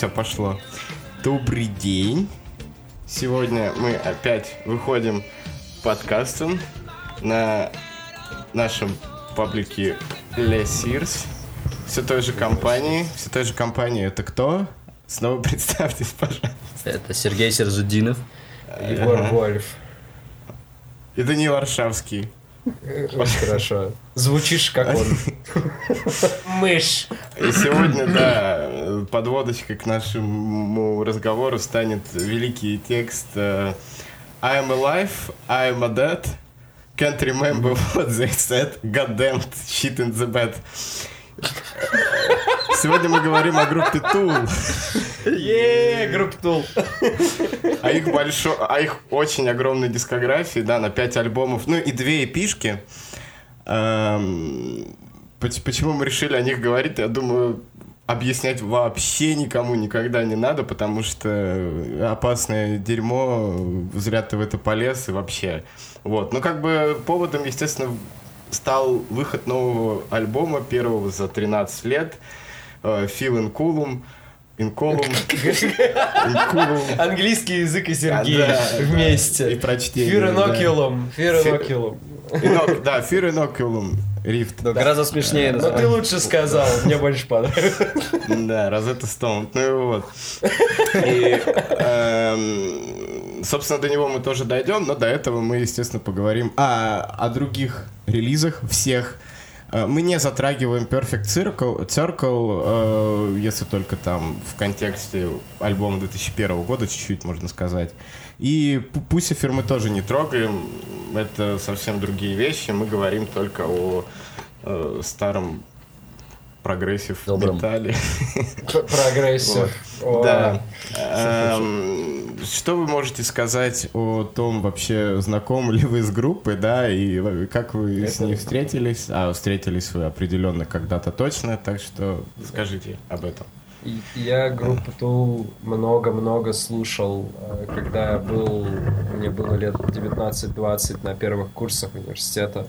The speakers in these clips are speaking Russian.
все пошло. Добрый день. Сегодня мы опять выходим подкастом на нашем паблике Les Sears. Все той же компании. Это кто? Снова представьтесь, пожалуйста. Это Сергей Сирзудинов. Егор Вольф. И Данил Варшавский. Очень хорошо. Звучишь, как он. Мышь. И сегодня, да, подводочкой к нашему разговору станет великий текст I'm alive, I'm a dead, can't remember what they said, goddamn shit in the bed. Сегодня мы говорим о группе Tool. Группа Tool. А их очень огромной дискографии, да, на 5 альбомов, ну и 2 эпишки. Почему мы решили о них говорить, я думаю, объяснять вообще никому никогда не надо, потому что опасное дерьмо, зря ты в это полез и вообще. Вот, ну как бы поводом, естественно, стал выход нового альбома, первого за 13 лет, Фил Инкулум. Английский язык и Сергей вместе. И прочтение. Фир инокулум. Рифт. Гораздо смешнее. Но ты лучше сказал, мне больше понравилось. Да, Розетта Стоун. Ну и вот. Собственно, до него мы тоже дойдем, но до этого мы, естественно, поговорим о других релизах всех. Мы не затрагиваем Perfect Circle, если только там в контексте альбома 2001 года чуть-чуть, можно сказать. И Пусифер мы тоже не трогаем, это совсем другие вещи, мы говорим только о старом прогрессив металле. Прогрессив. Да. Что вы можете сказать о том, вообще знакомы ли вы с группой, да, и как вы с ней встретились? А встретились вы определенно когда-то точно, так что скажите об этом. Я группу Tool много-много слушал, когда мне было лет 19-20 на первых курсах университета,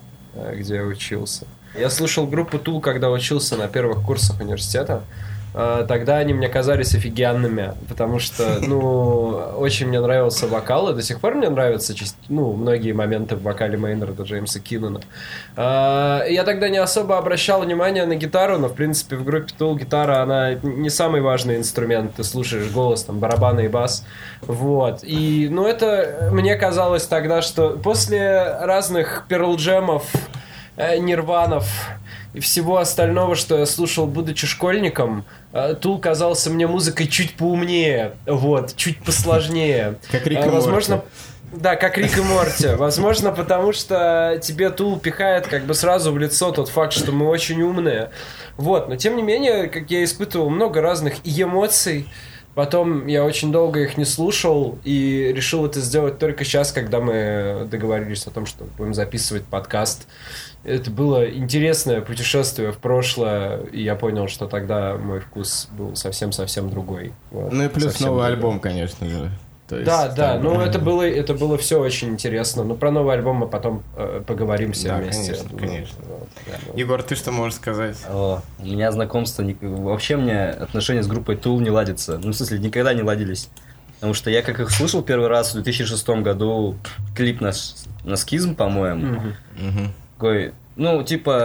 где я учился. Я слушал группу Tool, когда учился на первых курсах университета. Тогда они мне казались офигенными, потому что, очень мне нравился вокал, и до сих пор мне нравятся, многие моменты в вокале Мейнарда Джеймса Киннона. Я тогда не особо обращал внимание на гитару, но, в принципе, в группе Tool гитара, она не самый важный инструмент, ты слушаешь голос, там, барабаны и бас, вот. И, это мне казалось тогда, что после разных Pearl Jam'ов, Нирванов и всего остального, что я слушал, будучи школьником, Tool казался мне музыкой чуть поумнее, вот, чуть посложнее. Как Рик и Морти. Да, как Рик и Морти. Возможно, потому что тебе Tool пихает как бы сразу в лицо тот факт, что мы очень умные. Вот, но тем не менее, как я испытывал много разных и эмоций, потом я очень долго их не слушал и решил это сделать только сейчас, когда мы договорились о том, что будем записывать подкаст. Это было интересное путешествие в прошлое, и я понял, что тогда мой вкус был совсем-совсем другой. Вот. Ну и плюс совсем новый альбом, конечно же. Это было все очень интересно. Но про новый альбом мы потом поговорим все вместе. Конечно. Вот. Егор, ты что можешь сказать? У меня знакомство... Вообще мне отношения с группой Tool не ладятся. Ну, в смысле, никогда не ладились. Потому что я, как их слышал первый раз в 2006 году, клип на «Скизм», по-моему. Такой...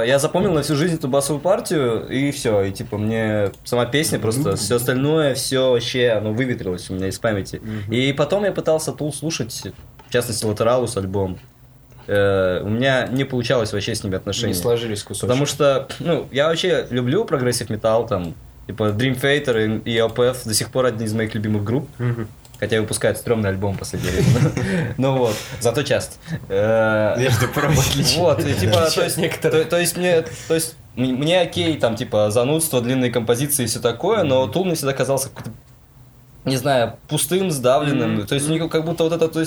я запомнил на всю жизнь эту басовую партию, и все. И, мне сама песня просто, все остальное, все вообще, выветрилось у меня из памяти. И потом я пытался Tool слушать, в частности, Lateralus альбом. У меня не получалось вообще с ними отношения. Не сложились кусочки. Потому что, я вообще люблю прогрессив металл, там, Dream Theater и EOPF до сих пор одни из моих любимых групп. Хотя выпускают стрёмный альбом в последнее время. Зато часто. Между прочим. Мне окей, занудство, длинные композиции и все такое, но Tool мне всегда казался какой-то, не знаю, пустым, сдавленным. То есть, как будто вот это,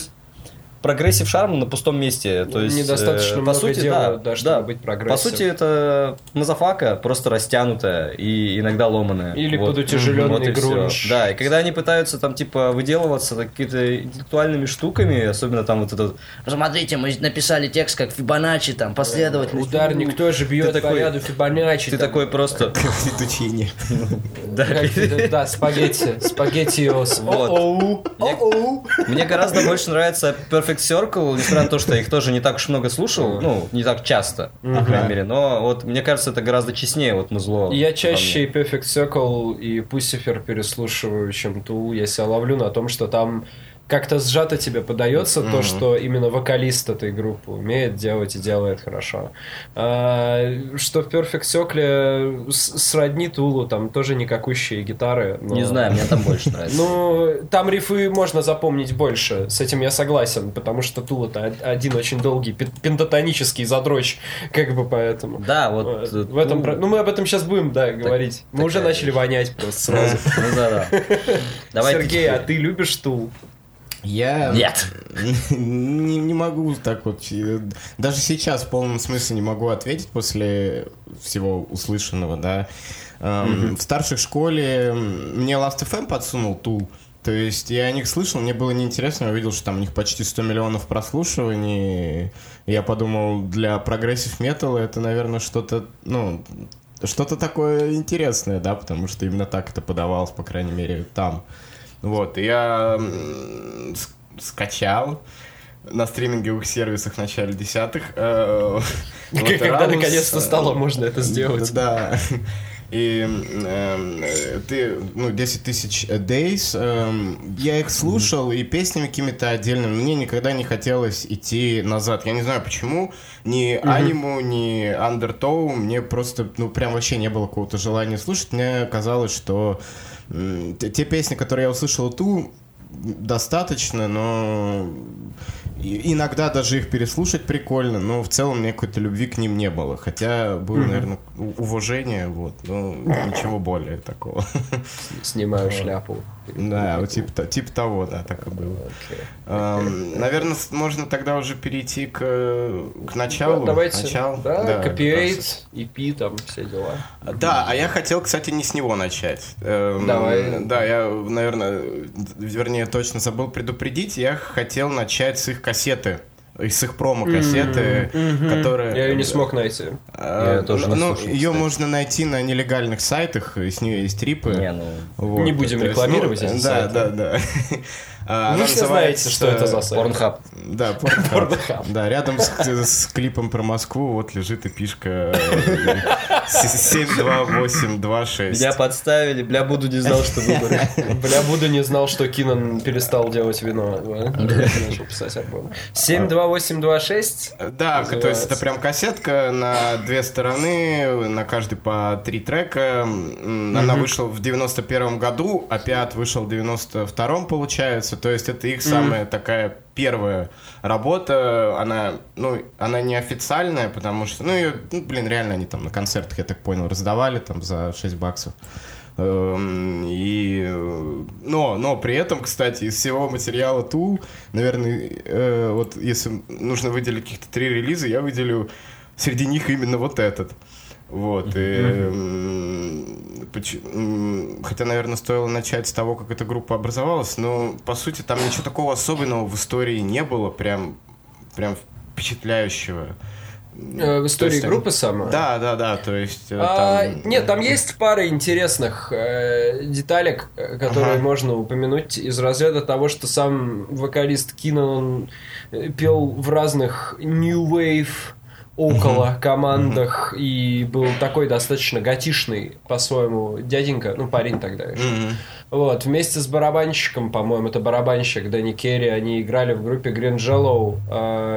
прогрессив шарм на пустом месте. То есть, недостаточно по много сути, делают, да, чтобы быть прогрессивным. По сути, это мазафака, просто растянутая и иногда ломаная. Или вот. Подутяжеленный грунж. Да, и когда они пытаются там типа выделываться какими-то интеллектуальными штуками, особенно там вот этот... Смотрите, мы написали текст как Фибоначчи, там, последовательно. Ударник тоже бьет по ряду Фибоначчи. Ты такой просто... Как летучение. Да, спагетти Иос. Мне гораздо больше нравится Perfect Circle, несмотря на то, что я их тоже не так уж много слушал, ну, не так часто, по крайней мере, но вот мне кажется, это гораздо честнее вот музло. Я чаще Perfect Circle и Pussifer переслушиваю, чем Tool. Я себя ловлю на том, что там как-то сжато тебе подается то, что именно вокалист этой группы умеет делать и делает хорошо. Что в Perfect Circle сродни Тулу, там тоже никакущие гитары. Но... Не знаю, мне там больше нравится. Ну, там рифы можно запомнить больше, с этим я согласен, потому что Тула-то один очень долгий пентатонический задрочь, как бы поэтому. Да, вот. В этом... Ну, мы об этом сейчас будем, да, говорить. Мы уже начали вонять просто сразу. Ну да, да. Сергей, а ты любишь Тулу? Я не могу так вот, даже сейчас в полном смысле не могу ответить после всего услышанного, да. В старшей школе мне Last.fm подсунул Тул, то есть я о них слышал, мне было неинтересно, я увидел, что там у них почти 100 миллионов прослушиваний, я подумал, для прогрессив металла это, наверное, что-то, ну, что-то такое интересное, да, потому что именно так это подавалось, по крайней мере, там. Вот, я скачал на стриминговых сервисах в начале 10-х. Когда наконец-то стало можно это сделать. Да. И ты, ну, 10 тысяч days, я их слушал, и песнями какими-то отдельными. Мне никогда не хотелось идти назад. Я не знаю почему, ни Аниму, ни Undertow, мне просто, ну, прям вообще не было какого-то желания слушать. Мне казалось, что те песни, которые я услышал у Ту, достаточно, но иногда даже их переслушать прикольно, но в целом мне какой-то любви к ним не было. Хотя было, наверное, уважение, вот, но ничего более такого. Снимаю шляпу. Да, типа того, да, так и было. Наверное, можно тогда уже перейти к началу. Давайте, да, копирайт, EP, там, все дела. Да, а я хотел, кстати, не с него начать. Давай. Да, я, наверное, вернее, точно забыл предупредить, я хотел начать с их кассеты. Из их промо-кассеты, которая... Я ее не смог найти. Я тоже не слышал. Ну, ее можно найти на нелегальных сайтах, и с нее есть трипы. Вот. Не будем рекламировать эти сайты. Да. Вы все знаете, что это за сайт. Порнхаб. Да, Порнхаб. Да, рядом с клипом про Москву вот лежит и пишка 72826. Меня подставили, бля, Буду не знал, что выборы. Бля, Буду не знал, что Кинан перестал делать вино. 72826? Да, называется. То есть это прям кассетка на две стороны, на каждый по три трека. Она вышла в 91-м году, опять вышел в 92-м, получается. То есть это их самая такая первая работа. Она неофициальная, потому что, реально они там на концертах, я так понял, раздавали там за $6. Но при этом, кстати, из всего материала Tool, наверное, вот если нужно выделить каких-то три релиза, я выделю среди них именно вот этот. Вот. Хотя, наверное, стоило начать с того, как эта группа образовалась, но, по сути, там ничего такого особенного в истории не было, прям впечатляющего. В истории есть, группы самой? Да, то есть... Нет, там есть пара интересных деталек, которые можно упомянуть из разряда того, что сам вокалист Кинан, он пел в разных New Wave около командах и был такой достаточно готишный по-своему дяденька, парень тогда еще. Вот, вместе с барабанщиком, по-моему, это барабанщик Дэнни Керри, они играли в группе Green Jello.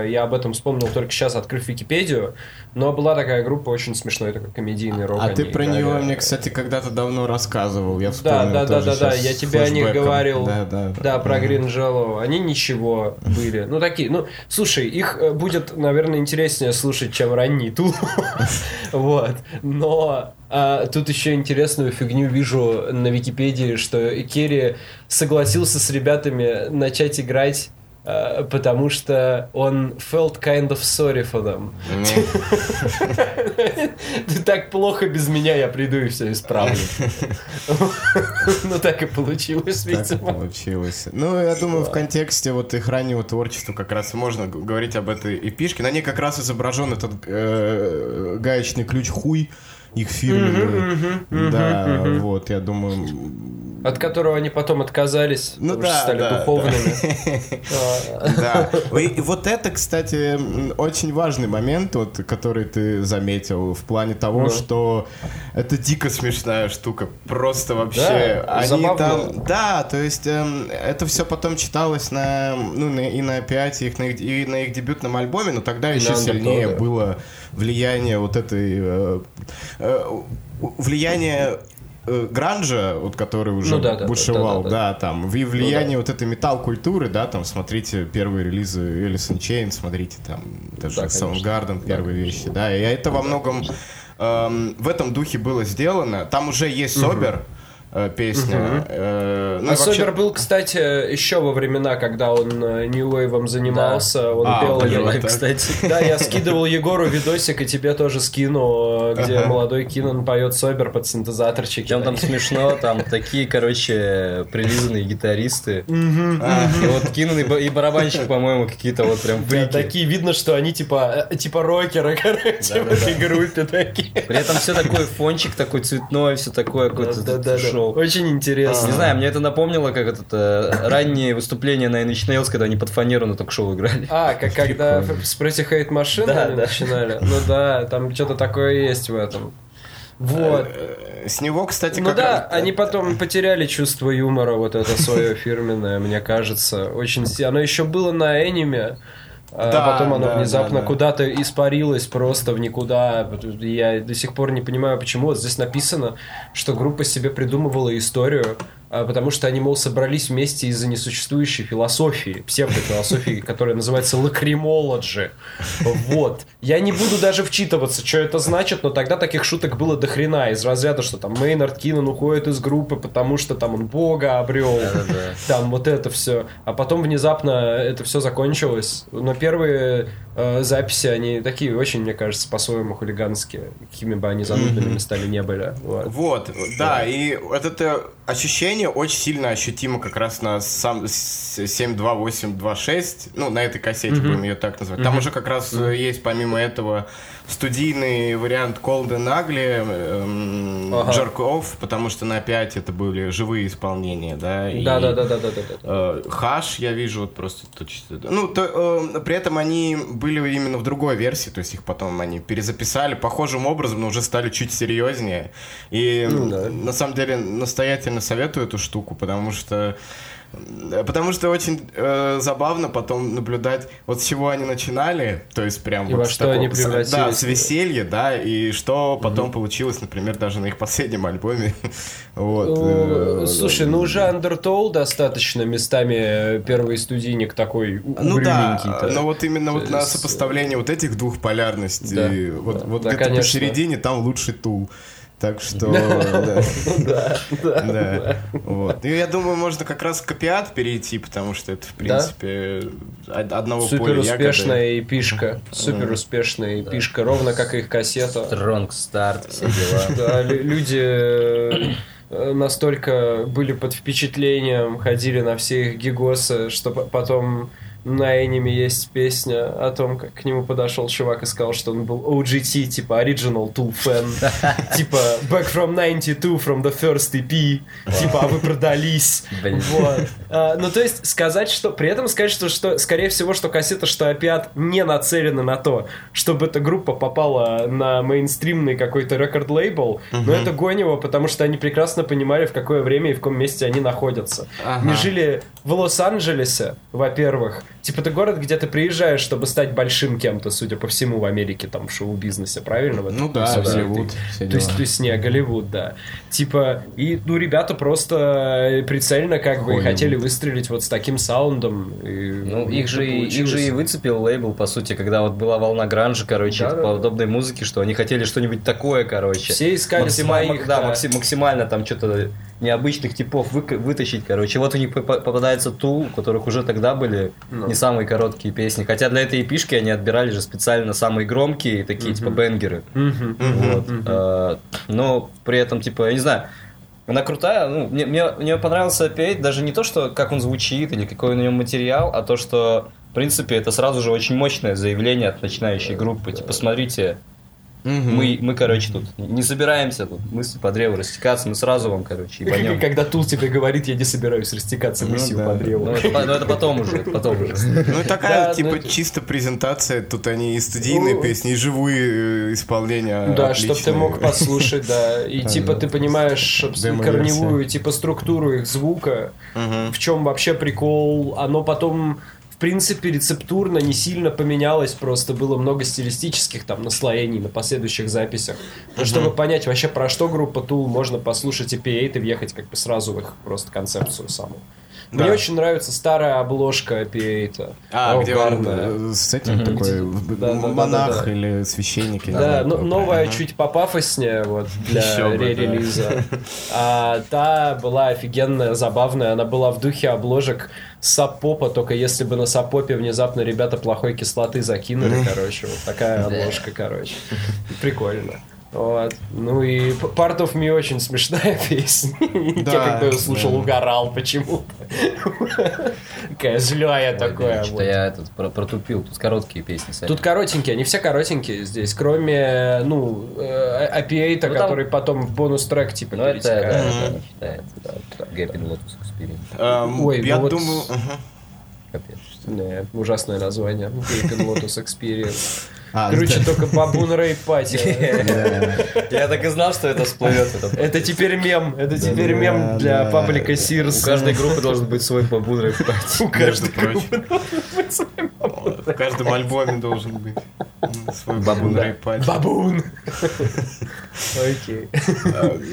Я об этом вспомнил только сейчас, открыв Википедию. Но была такая группа, очень смешной, такой комедийный рок. А ты про нее мне, кстати, когда-то давно рассказывал. Я вспомнил. Да, я тебе о них говорил. Да, про Green Jello. Они ничего были. Слушай, их будет, наверное, интереснее слушать, чем ранний Тул. Вот, но... Тут еще интересную фигню вижу на Википедии, что Керри согласился с ребятами начать играть потому что он felt kind of sorry for them. Ты так плохо без меня, я приду и все исправлю. Ну, так и получилось, видимо. Получилось. Ну, я думаю, в контексте вот их раннего творчества как раз можно говорить об этой эпишке. На ней как раз изображен этот гаечный ключ «Хуй», их фирменный. Да, вот, я думаю... От которого они потом отказались, ну, потому что стали духовными. Да. И вот это, кстати, очень важный момент, который ты заметил, в плане того, что это дико смешная штука. Просто вообще... Да, то есть это все потом читалось и на «Опиате», и на их дебютном альбоме, но тогда еще сильнее было влияние вот этой... Влияние... гранжа, вот, который уже бушевал, там, и влияние вот этой метал-культуры, да, там, смотрите первые релизы Alice in Chains, смотрите, там, даже Soundgarden, первые вещи, да, и это во многом в этом духе было сделано. Там уже есть Собер, песня. Ну, Собер был, кстати, еще во времена, когда он нью-вейвом занимался, он пел ее, кстати. Да, я скидывал Егору видосик, и тебе тоже скину, где молодой Кинан поет Собер под синтезаторчики. Там смешно, там такие, короче, прилизанные гитаристы. И вот Кинан и барабанщик, по-моему, какие-то вот прям брики. Такие, видно, что они типа рокеры, короче, в этой группе такие. При этом все такое, фончик такой цветной, все такое какое-то шоу. Очень интересно. Не знаю, мне это напомнило, как это ранние выступления на Nine Inch Nails, когда они под фанеру на ток-шоу играли. Как когда с Pretty Hate Machine они начинали. Ну да, там что-то такое есть в этом. Вот. С него, кстати, как раз... они потом потеряли чувство юмора, вот это свое фирменное, мне кажется. Очень... Оно еще было на аниме. А потом оно внезапно куда-то испарилось просто в никуда. Я до сих пор не понимаю, почему. Вот здесь написано, что группа себе придумывала историю, потому что они, мол, собрались вместе из-за несуществующей философии, псевдофилософии, которая называется лакримологи. Вот. Я не буду даже вчитываться, что это значит, но тогда таких шуток было до хрена, из разряда, что там Мейнард Кинан уходит из группы, потому что там он бога обрел, там вот это все. А потом внезапно это все закончилось. Но первые записи, они такие очень, мне кажется, по-своему хулиганские, какими бы они занудными стали не были. Вот, да, и вот это ощущение очень сильно ощутимо как раз на 72826, ну, на этой кассете, будем ее так называть. Там уже как раз есть, помимо этого, студийный вариант Cold and Ugly, Jerk Off, потому что на 5 это были живые исполнения, да? Да. Хаш, я вижу, вот просто... при этом они были именно в другой версии, то есть их потом они перезаписали похожим образом, но уже стали чуть серьезнее. И, на самом деле, настоятельно советую эту штуку, потому что очень забавно потом наблюдать, вот с чего они начинали, то есть прям и вот с такого, с веселья, да, и что потом получилось, например, даже на их последнем альбоме. Вот. Слушай, уже Undertow достаточно местами, первый студийник такой угрюменький. Но вот именно вот на сопоставление вот этих двух полярностей, вот где-то посередине там лучший Tool. Так что... Вот. И я думаю, можно как раз к «Опиат» перейти, потому что это, в принципе, одного поля ягоды. Суперуспешная эпишка. Суперуспешная эпишка, ровно как и их кассета. Стронг старт, все дела. Да, люди... настолько были под впечатлением, ходили на все их гигосы, что потом на аниме есть песня о том, как к нему подошел чувак и сказал, что он был OGT, типа Original Tool Fan, типа Back from 92 from the first EP, типа а вы продались. Ну то есть сказать, что при этом сказать, что скорее всего, что кассета, что «Опиат» не нацелены на то, чтобы эта группа попала на мейнстримный какой-то рекорд-лейбл, но это гонево, потому что они прекрасно понимали, в какое время и в каком месте они находятся. Они жили в Лос-Анджелесе, во-первых. Типа, это город, где ты приезжаешь, чтобы стать большим кем-то, судя по всему, в Америке, там, в шоу-бизнесе, правильно? Ну да, Голливуд. Голливуд, да. Типа, и, ребята просто прицельно как бы хотели выстрелить вот с таким саундом. Их же и выцепил лейбл, по сути, когда вот была волна гранжа, короче, подобной музыки, что они хотели что-нибудь такое, короче. Все искали своих, максимально там что-то необычных типов вытащить, короче. Вот у них попадается Tool, у которых уже тогда были не самые короткие песни. Хотя для этой эпишки они отбирали же специально самые громкие, такие типа бенгеры. Вот. Но при этом, типа, я не знаю, она крутая. Ну, мне понравился петь даже не то, что как он звучит или какой у него материал, а то, что, в принципе, это сразу же очень мощное заявление от начинающей группы. Типа, смотрите, мы, короче, тут не собираемся, тут мы по древу растекаться, мы сразу вам, короче, ебанем. Когда Тул тебе говорит, я не собираюсь растекаться, мы сил по древу. Ну, это потом уже. Ну, такая, типа, чисто презентация, тут они и студийные песни, и живые исполнения. Да, чтоб ты мог послушать, да, и, типа, ты понимаешь корневую, типа, структуру их звука, в чем вообще прикол, оно потом... В принципе, рецептурно не сильно поменялось, просто было много стилистических там наслоений на последующих записях. Но чтобы понять вообще, про что группа Tool, можно послушать EP8 и въехать как бы сразу в их просто концепцию саму. Да. Мне очень нравится старая обложка EP8. Где он с этим такой монах или священник. Да, новая чуть попафоснее вот, для ререлиза. А та была офигенная, забавная, она была в духе обложек Сапопа, только если бы на Сапопе внезапно ребята плохой кислоты закинули, короче, вот такая обложка, короче. Прикольно. Вот. Ну и Part of Me очень смешная песня. Да, я когда ее слушал, угорал почему-то. Какая злая такое. Что я этот протупил. Тут короткие песни. Тут коротенькие, они все коротенькие здесь, кроме ну APA, который потом в бонус-трек типа перетекает. Gaping Lotus Experience. Ой, я думаю... Капец. Нет, ужасное название. Gaping Lotus Experience. Круче только Бабун Рэй Пати. Я так и знал, что это всплывет. Это теперь мем. Это теперь мем для паблика Сирс. У каждой группы должен быть свой Бабун Рэй Пати. У каждой группы должен быть свой Бабун Рэй Пати. В каждом альбоме должен быть свой Бабун Рэй Пати. Бабун! Окей.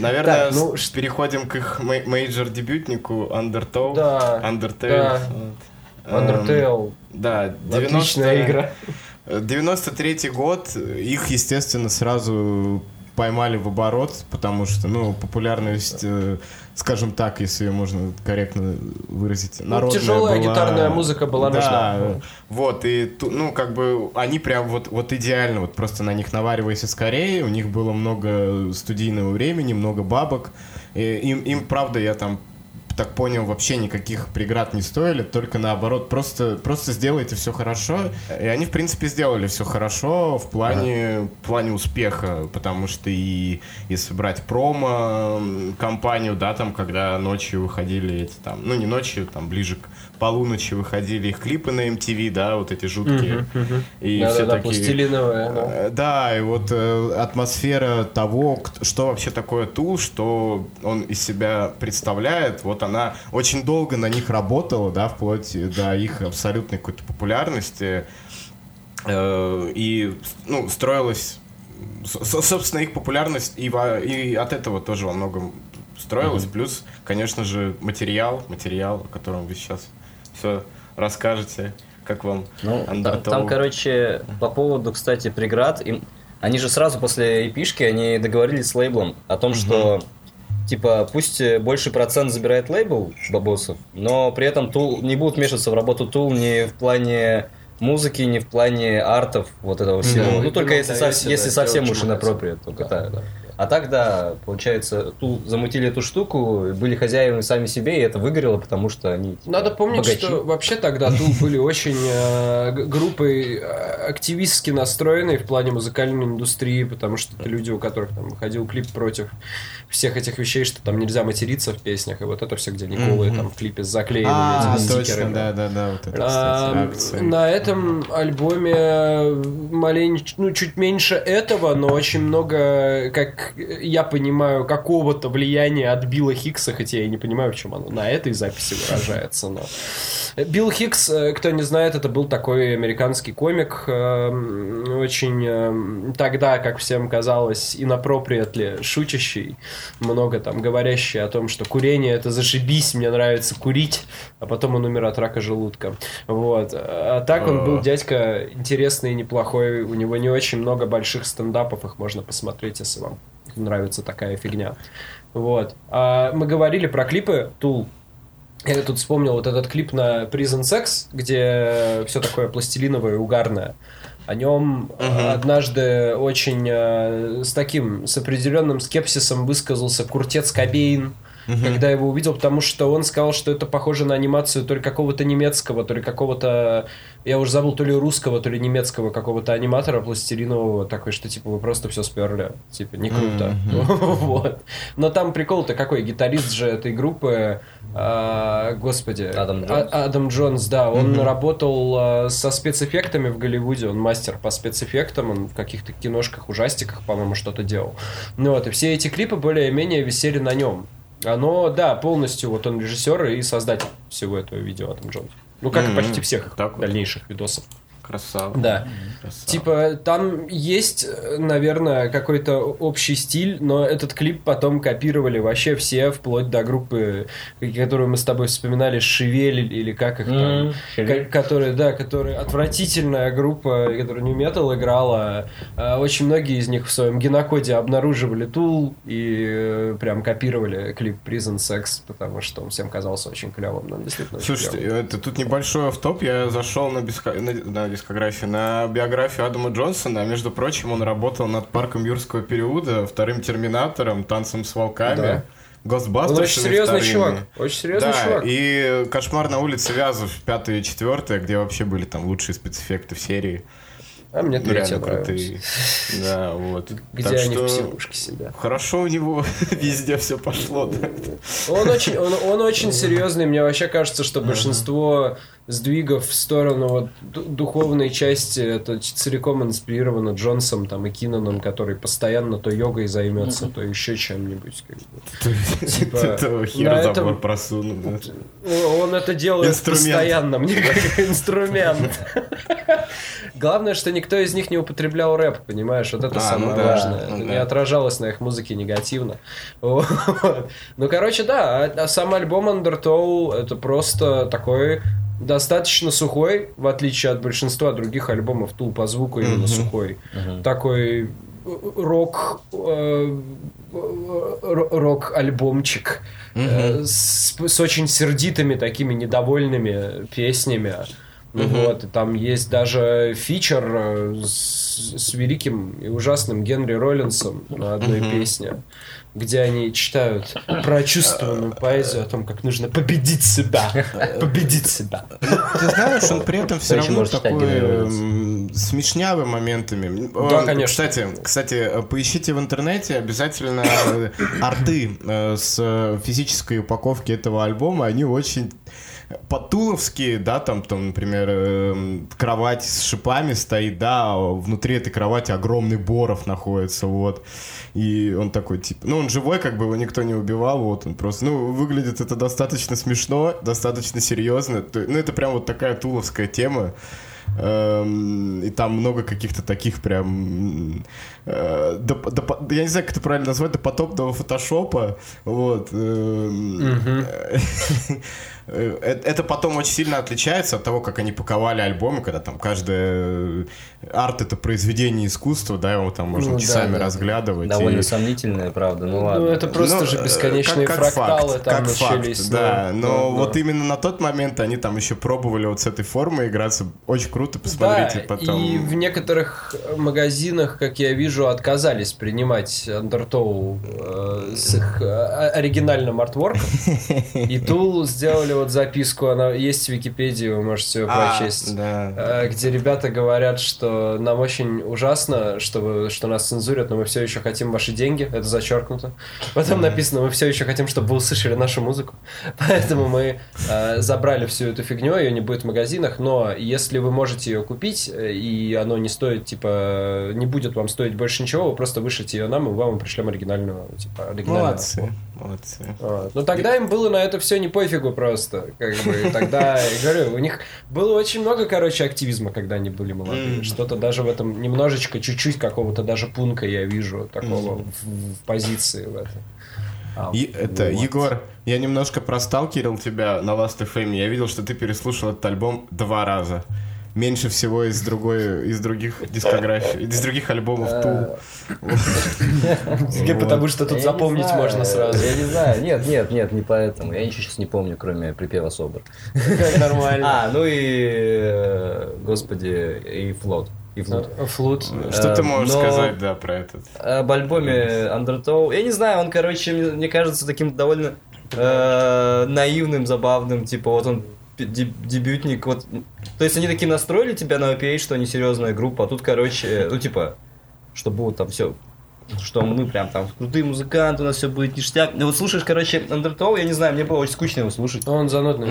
Наверное, переходим к их мейджор-дебютнику Undertow. Undertale. Undertale. Да, отличная игра. 93-й год, их, естественно, сразу поймали в оборот, потому что, ну, популярность, скажем так, если ее можно корректно выразить, народная тяжелая была... гитарная музыка была нужна. Да, вот, и, ну, как бы, они прям вот идеально, вот просто на них наваривайся скорее, у них было много студийного времени, много бабок, и им, правда, я там... так понял, вообще никаких преград не стоили, только наоборот, просто сделайте все хорошо. И они, в принципе, сделали все хорошо в плане успеха, потому что и если брать промо-компанию, да, там, когда ночью выходили эти там, ну, не ночью, там, ближе к полуночи выходили их клипы на MTV, да, вот эти жуткие. И все такие... пластилиновые. Да, и вот атмосфера того, что вообще такое Tool, что он из себя представляет, вот она очень долго на них работала, да, вплоть до их абсолютной какой-то популярности. И, ну, строилась... Собственно, их популярность и от этого тоже во многом строилась. Плюс, конечно же, материал, о котором вы сейчас все расскажете, как вам Undertow. Там, короче, по поводу, кстати, преград, они же сразу после эпишки они договорились с лейблом о том, что типа, пусть больше процент забирает лейбл бабосов, но при этом Tool не будут вмешиваться в работу Tool ни в плане музыки, ни в плане артов вот этого всего. Ну, только если совсем уж инапроприет. А так, да, получается, замутили эту штуку, были хозяевами сами себе, и это выгорело, потому что они типа, надо помнить, богачи. Что вообще тогда Tool были очень группой активистски настроенной в плане музыкальной индустрии, потому что это люди, у которых там выходил клип против всех этих вещей, что там нельзя материться в песнях, и вот это все, где Николы там в клипе с заклеенными этими стикерами. Да, вот это, кстати, на этом альбоме чуть меньше этого, но очень много, как я понимаю, какого-то влияния от Билла Хикса, хотя я не понимаю, в чем оно на этой записи выражается, но... Билл Хикс, кто не знает, это был такой американский комик, очень тогда, как всем казалось, inappropriately шутящий, много там говорящий о том, что курение — это зашибись, мне нравится курить, а потом он умер от рака желудка. Вот. А так он был дядька интересный и неплохой, у него не очень много больших стендапов, их можно посмотреть, если вам нравится такая фигня. Вот. А мы говорили про клипы Tool. Я тут вспомнил вот этот клип на Prison Sex, где все такое пластилиновое и угарное. О нем однажды очень с определенным скепсисом высказался Куртец Кобейн, когда его увидел, потому что он сказал, что это похоже на анимацию то ли какого-то немецкого, то ли какого-то, я уже забыл, то ли русского, то ли немецкого какого-то аниматора пластилинового, такой, что типа вы просто все сперли, типа не круто. Вот. Но там прикол-то какой, гитарист же этой группы, господи, Адам Джонс, да, он работал со спецэффектами в Голливуде, он мастер по спецэффектам, он в каких-то киношках, ужастиках, по-моему, что-то делал. Ну вот, и все эти клипы более-менее висели на нем. Оно, да, полностью, вот он режиссер и создатель всего этого видео, Адам Джонс. Ну, как и почти всех их дальнейших видосов. Красава. Да. Красава. Типа, там есть, наверное, какой-то общий стиль, но этот клип потом копировали вообще все, вплоть до группы, которую мы с тобой вспоминали, Шевель, или как их там, которые отвратительная группа, которая New Metal играла. Очень многие из них в своем генокоде обнаруживали Tool и прям копировали клип Prison Sex, потому что он всем казался очень клевым. Нам действительно слушайте, клевым. Это тут небольшой автоп, я зашел на биографию Адама Джонсона. Между прочим, он работал над «Парком Юрского периода», «Вторым Терминатором», «Танцем с волками», да. «Госбастерсами» Очень серьезный чувак. И «Кошмар на улице Вязов», 5 и 4, где вообще были там лучшие спецэффекты в серии. А мне третья крутые. Да, вот. Где так они что... в психушке себя. Хорошо у него везде все пошло. Он очень серьезный. Мне вообще кажется, что большинство сдвигов в сторону вот духовной части это целиком инспирировано Джонсом там, и Кинаном, который постоянно то йогой займется, то еще чем-нибудь. Ты хер забор просунул. Он это делает постоянно. Мне как инструмент. Главное, что никто из них не употреблял рэп, понимаешь? Вот это самое важное. Это не отражалось на их музыке негативно. Ну, короче, да. А сам альбом Undertow это просто такой... Достаточно сухой, в отличие от большинства других альбомов Tool по звуку именно сухой. Такой рок-альбомчик с очень сердитыми такими недовольными песнями. Вот, и там есть даже фичер с великим и ужасным Генри Роллинсом на одной песне, где они читают прочувствованную поэзию о том, как нужно победить себя. Победить себя. Ты знаешь, он при этом все равно такой смешнявый моментами. Да, конечно. Кстати, поищите в интернете обязательно арты с физической упаковки этого альбома. Они очень... По-туловски, да, там, например, кровать с шипами стоит, да, внутри этой кровати огромный Боров находится, вот. И он такой, типа, ну, он живой, как бы его никто не убивал, вот он просто, ну, выглядит это достаточно смешно, достаточно серьезно, ну, это прям вот такая туловская тема. И там много каких-то таких прям я не знаю, как это правильно назвать, допотопного фотошопа. Вот. Это потом очень сильно отличается от того, как они паковали альбомы, когда там каждая арт — это произведение искусства, да, его там можно часами разглядывать. Довольно сомнительное, правда, ну ладно. Ну это просто же бесконечные фракталы там начались. Да, но вот именно на тот момент они там еще пробовали вот с этой формой играться. Очень круто, посмотрите потом. И в некоторых магазинах, как я вижу, отказались принимать Undertow с их оригинальным артворком. И Tool сделали вот записку, она есть в Википедии, вы можете ее прочесть, где ребята говорят, что нам очень ужасно, что нас цензурят, но мы все еще хотим ваши деньги, это зачеркнуто. Потом написано, мы все еще хотим, чтобы вы услышали нашу музыку. Поэтому мы забрали всю эту фигню, ее не будет в магазинах, но если вы можете ее купить, и оно не стоит, типа, не будет вам стоить больше ничего, вы просто вышлите ее нам, и вам пришлем оригинальную, типа, оригинальную. Молодцы. Вот. Но тогда им было на это все не пофигу просто, как бы, тогда, я говорю, у них было очень много, короче, активизма, когда они были молодые, что-то даже в этом немножечко, чуть-чуть какого-то даже пунка я вижу, такого в позиции в этом. Егор, я немножко просталкерил тебя на Last.fm. Я видел, что ты переслушал этот альбом 2 раза. меньше всего из других альбомов Tool. Потому что тут запомнить можно сразу. Я не знаю. Нет, не поэтому. Я ничего сейчас не помню, кроме припева «Собр». Нормально. Ну и, господи, и «Флот». Флут. Что ты можешь сказать, да, про этот? Об альбоме Undertow. Я не знаю, он, короче, мне кажется, таким довольно наивным, забавным. Типа, вот он дебютник. Вот. То есть они такие настроили тебя на OPA, что они серьезная группа, а тут, короче, что будут там все, что мы прям там крутые музыканты, у нас все будет ништяк. Вот слушаешь, короче, Undertow, я не знаю, мне было очень скучно его слушать. Он занудный.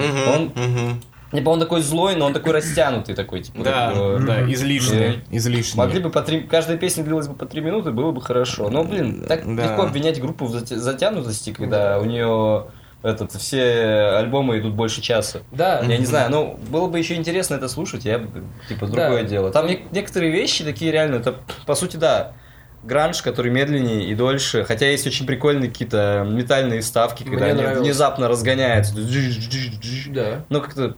Он такой злой, но он такой растянутый такой, типа. Да, излишний. Могли бы каждая песня длилась бы по 3 минуты, было бы хорошо. Но, блин, так легко обвинять группу в затянутости, когда у нее все альбомы идут больше часа. Да. Я не знаю, но было бы еще интересно это слушать, я бы, другое дело. Там некоторые вещи такие реально, это, по сути, гранж, который медленнее и дольше, хотя есть очень прикольные какие-то метальные вставки, когда они внезапно разгоняются. Да. Но как-то,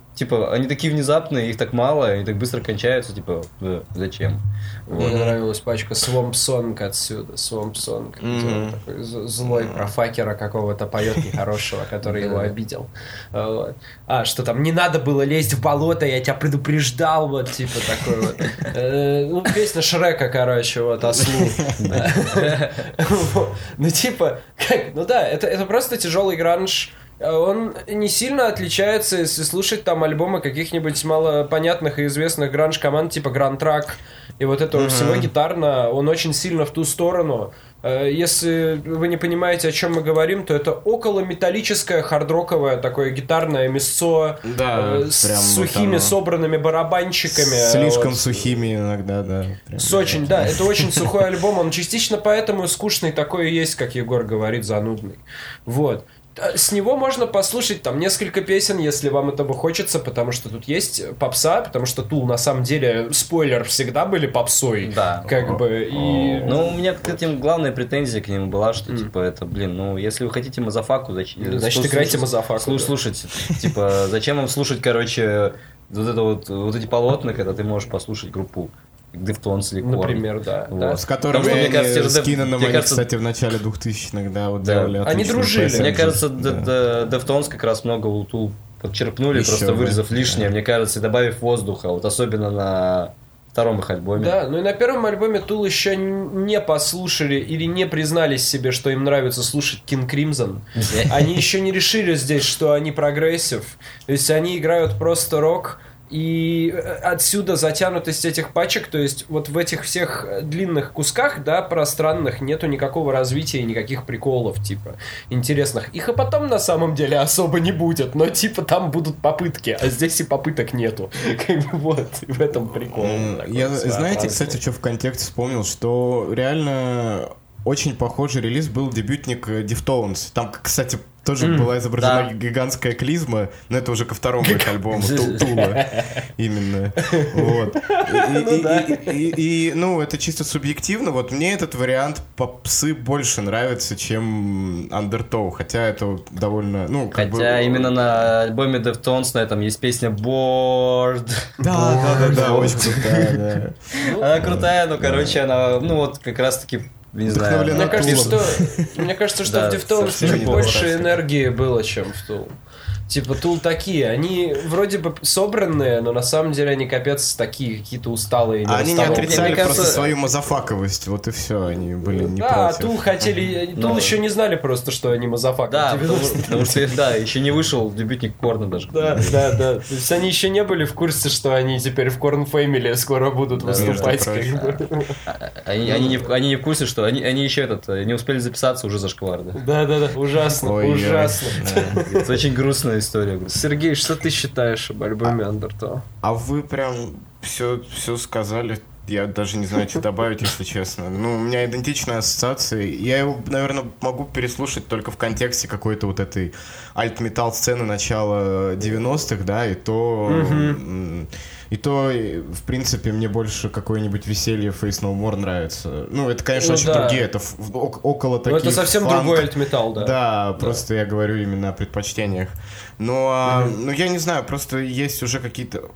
они такие внезапные, их так мало, они так быстро кончаются, зачем? Мне нравилась пачка Swamp Song отсюда, Swamp Song. Такой злой про факера какого-то поет нехорошего, который его обидел. Что там, не надо было лезть в болото, я тебя предупреждал, такой . Песня Шрека, Ослу. Это просто тяжелый гранж. Он не сильно отличается, если слушать там альбомы каких-нибудь малопонятных и известных гранж-команд, типа Grand Track и вот этого всего гитарно. Он очень сильно в ту сторону. Если вы не понимаете, о чем мы говорим, то это околометаллическое, хардроковое, такое гитарное мясцо с сухими собранными барабанщиками. Слишком сухими иногда, да. С очень, это очень сухой альбом. Он частично поэтому скучный такой и есть, как Егор говорит, занудный. Вот. С него можно послушать там несколько песен, если вам этого хочется, потому что тут есть попса, потому что Tool на самом деле, спойлер, всегда были попсой. Да. У меня к этим главная претензия к нему была, что если вы хотите мазафаку, значит играйте мазафаку. Слушайте, зачем вам слушать, вот эти полотна, когда ты можешь послушать группу Дефтонс или Корн. Например, да. С которыми с Кинаном, кстати, в начале 2000-х, делали отличную. Они дружили. Песни. Мне кажется, Дефтонс как раз много у Tool подчерпнули, просто вырезав лишнее, мне кажется, и добавив воздуха, особенно на втором их альбоме. Да, и на первом альбоме Tool еще не послушали или не признались себе, что им нравится слушать King Crimson. Они еще не решили здесь, что они прогрессив. То есть они играют просто рок. И отсюда затянутость этих пачек, то есть вот в этих всех длинных кусках, пространных, нету никакого развития, никаких приколов, интересных. Их и потом на самом деле особо не будет, но там будут попытки, а здесь и попыток нету. И в этом прикол. Я, знаете, кстати, что в контексте вспомнил, что реально очень похожий релиз был дебютник Deftones. Там, кстати, тоже была изображена гигантская клизма, но это уже ко второму их альбому Тула. Именно. Это чисто субъективно. Вот мне этот вариант попсы больше нравится, чем Undertow. Хотя это довольно... Хотя именно на альбоме Deftones на этом есть песня Bored. Да, очень крутая. Она крутая, но, короче, она, как раз-таки... Не знаю. Мне кажется, что в Deftones больше энергии было, чем в Tool. Tool такие, они вроде бы собранные, но на самом деле они капец такие, какие-то усталые. Они не отрицали просто свою мазафаковость, вот и все, они были не против. Tool хотели, Tool еще не знали просто, что они мазафаковые. Да, потому что еще не вышел дебютник Корна даже. Да. То есть они еще не были в курсе, что они теперь в Корн Фэмили скоро будут выступать. Они не в курсе, что они еще не успели записаться, уже зашквар. Да, ужасно. Это очень грустно. История. Сергей, что ты считаешь об альбоме Undertow? А вы прям все сказали. Я даже не знаю, что добавить, если честно. У меня идентичные ассоциации. Я его, наверное, могу переслушать только в контексте какой-то вот этой альт-метал сцены начала 90-х, и то... И то, в принципе, мне больше какое-нибудь веселье Face No More нравится. Это, конечно, очень другие, это около таких... это совсем другой альт-метал, да. Да, просто я говорю именно о предпочтениях. Я не знаю, просто есть уже какие-то...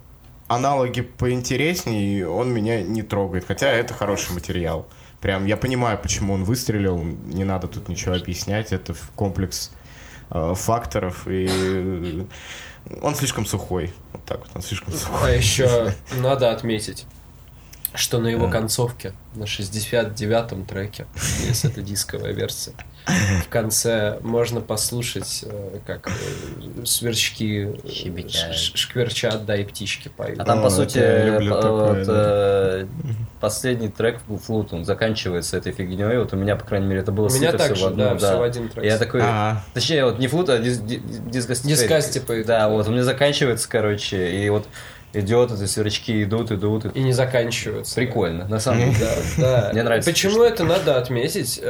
аналоги поинтереснее, и он меня не трогает. Хотя это хороший материал. Прям я понимаю, почему он выстрелил. Не надо тут ничего объяснять. Это комплекс факторов. И он слишком сухой. Вот так вот, он слишком сухой. А еще надо отметить, что на его концовке, на 69-м треке, если это дисковая версия, в конце можно послушать, как сверчки шкверчат, да, и птички поют. А там, по сути, последний трек в «Флут», он заканчивается этой фигней. Вот у меня, по крайней мере, это было слито все в одном. Все в один трек. Я такой, точнее, вот не «Флут», а «Дискасти». Да, вот у меня заканчивается, короче, и вот идет, это сверчки идут. И не заканчиваются. Прикольно, на самом деле. Да. Мне нравится. Почему это надо отметить?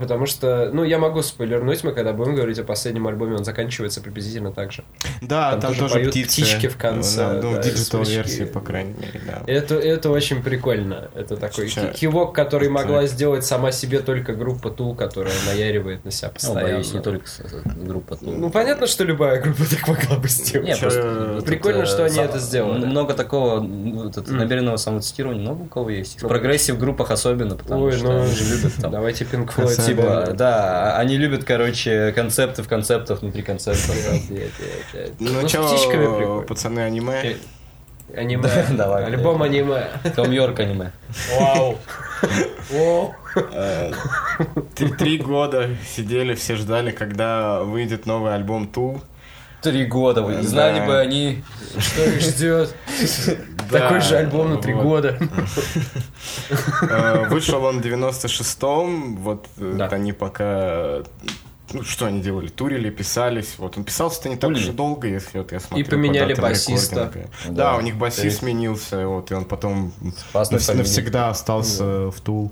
Потому что, я могу спойлернуть, мы когда будем говорить о последнем альбоме, он заканчивается приблизительно так же. Да, там тоже птички в конце. Ну, диджитал-версии, по крайней мере, да. Это очень прикольно. Это такой кивок, который могла сделать сама себе только группа Tool, которая наяривает на себя постоянно. Боюсь, не только группа Tool. Ну, понятно, что любая группа так могла бы сделать. Прикольно, что они это сделали. Много такого намеренного самоцитирования, много у кого есть. В прогрессив группах особенно, потому что они же любят там. Давайте Pink Floyd. Да, они любят, короче, концептов внутри концептов. Ну что, пацаны, аниме? Аниме. Давай. Альбом аниме. Том-Йорк аниме. Вау. 3 года сидели, все ждали, когда выйдет новый альбом Tool. 3 года, вы знали бы они, что их ждет. Такой же альбом на 3 года. Вышел он в 96-м, вот они пока... Ну, что они делали? Турили, писались. Вот он писался-то не так же долго, если вот я смотрю. И поменяли басиста. Да, у них басист сменился, вот, и он потом навсегда остался в Tool.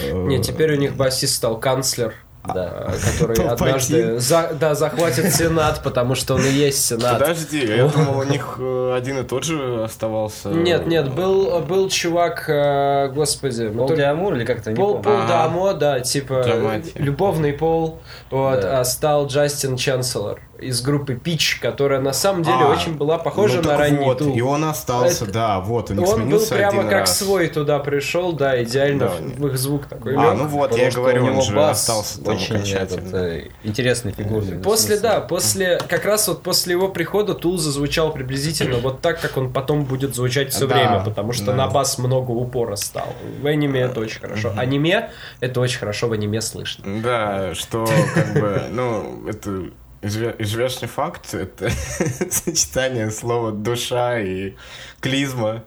Нет, теперь у них басист стал Канцлер. Да, который однажды захватит Сенат, потому что он и есть Сенат. Подожди, я думал, у них один и тот же оставался. Нет, был чувак, господи, Пол Диамур или как-то, не помню. Пол Диамо, да, типа любовный пол, а стал Джастин Ченселор из группы Peach, которая на самом деле очень была похожа на ранний Tool. Вот, и он остался, да, вот, у них сменился один раз. Он был прямо как свой туда пришел, да, идеально в их звук такой. Ну вот, я говорю, он же остался там окончательно. Интересный фигурный. После, как раз вот после его прихода Tool зазвучал приблизительно вот так, как он потом будет звучать все время, потому что на бас много упора стал. В аниме это очень хорошо. Аниме, это очень хорошо в аниме слышно. Да, что как бы, это... Известный факт, это сочетание слова «душа» и «клизма».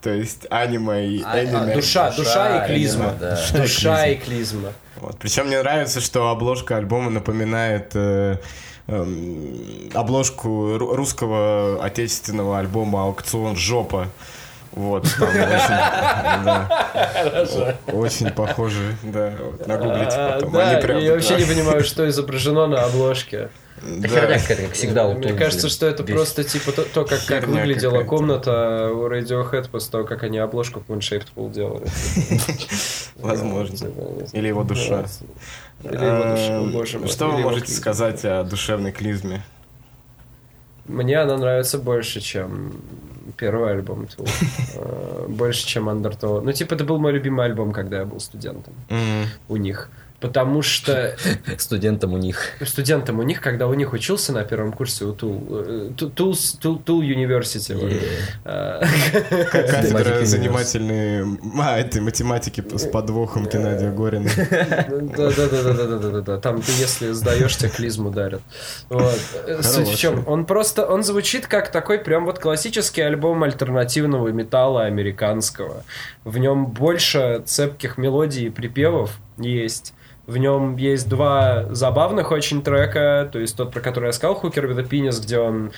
То есть аниме и аниме. Душа и клизма. Душа и клизма. Вот. Причем мне нравится, что обложка альбома напоминает обложку русского отечественного альбома «Аукцион жопа». Вот, там очень похожи, да, нагуглите потом. Я вообще не понимаю, что изображено на обложке. Да. Херня, как всегда. Мне кажется, что это просто типа то как выглядела комната у Radiohead после того, как они обложку Moonshaped Pool делали. Возможно. Или его душа. Что вы можете сказать о душевной клизме? Мне она нравится больше, чем первый альбом Tool. Больше, чем Undertow. Это был мой любимый альбом, когда я был студентом. У них. Потому что... Студентом у них, когда у них учился на первом курсе у Tool. Tool University. Кафедра занимательной математики с подвохом Геннадия Горина. Да. Там ты, если сдаешь, тебе клизму дарят. Суть в чем? Он звучит как такой прям вот классический альбом альтернативного металла американского. В нем больше цепких мелодий и припевов есть. В нем есть 2 забавных очень трека, то есть тот, про который я сказал, Hooker with a Penis, где он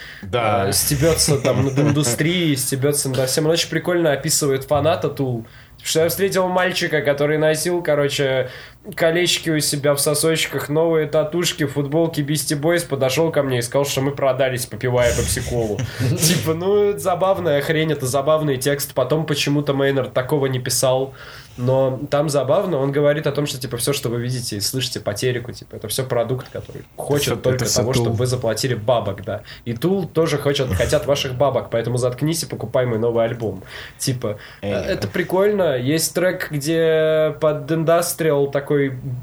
стебется там над индустрией, стебется надо всем. Он очень прикольно описывает фаната Tool, что я встретил мальчика, который носил, короче, колечки у себя в сосочках, новые татушки, футболки Beastie Boys, подошел ко мне и сказал, что мы продались, попивая пепси-колу. Типа, ну, забавная хрень, это забавный текст. Потом почему-то Мейнард такого не писал, но там забавно. Он говорит о том, что, типа, все, что вы видите и слышите по телеку, типа, это все продукт, который хочет только того, чтобы вы заплатили бабок, да. И Тул тоже хотят ваших бабок, поэтому заткнись и покупай мой новый альбом. Типа, это прикольно. Есть трек, где под Industrial такой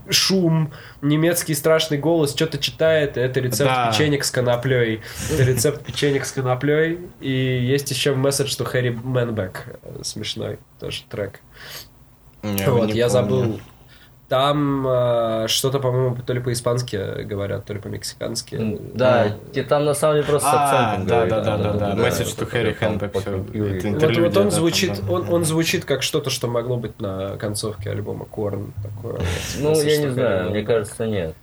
шум, немецкий страшный голос, что-то читает, это рецепт печенек с коноплей. Это рецепт печенек с коноплей. И есть еще месседж, что Хэри Мэнбэк. Смешной тоже трек. Вот, я забыл. Там что-то, по-моему, то ли по-испански говорят, то ли по-мексикански. Да, и там на самом деле просто с акцентом говорят. Да. Месседж to Harry Handbag. Вот он звучит как что-то, что могло быть на концовке альбома Корн. Ну, я не знаю, мне кажется, нет.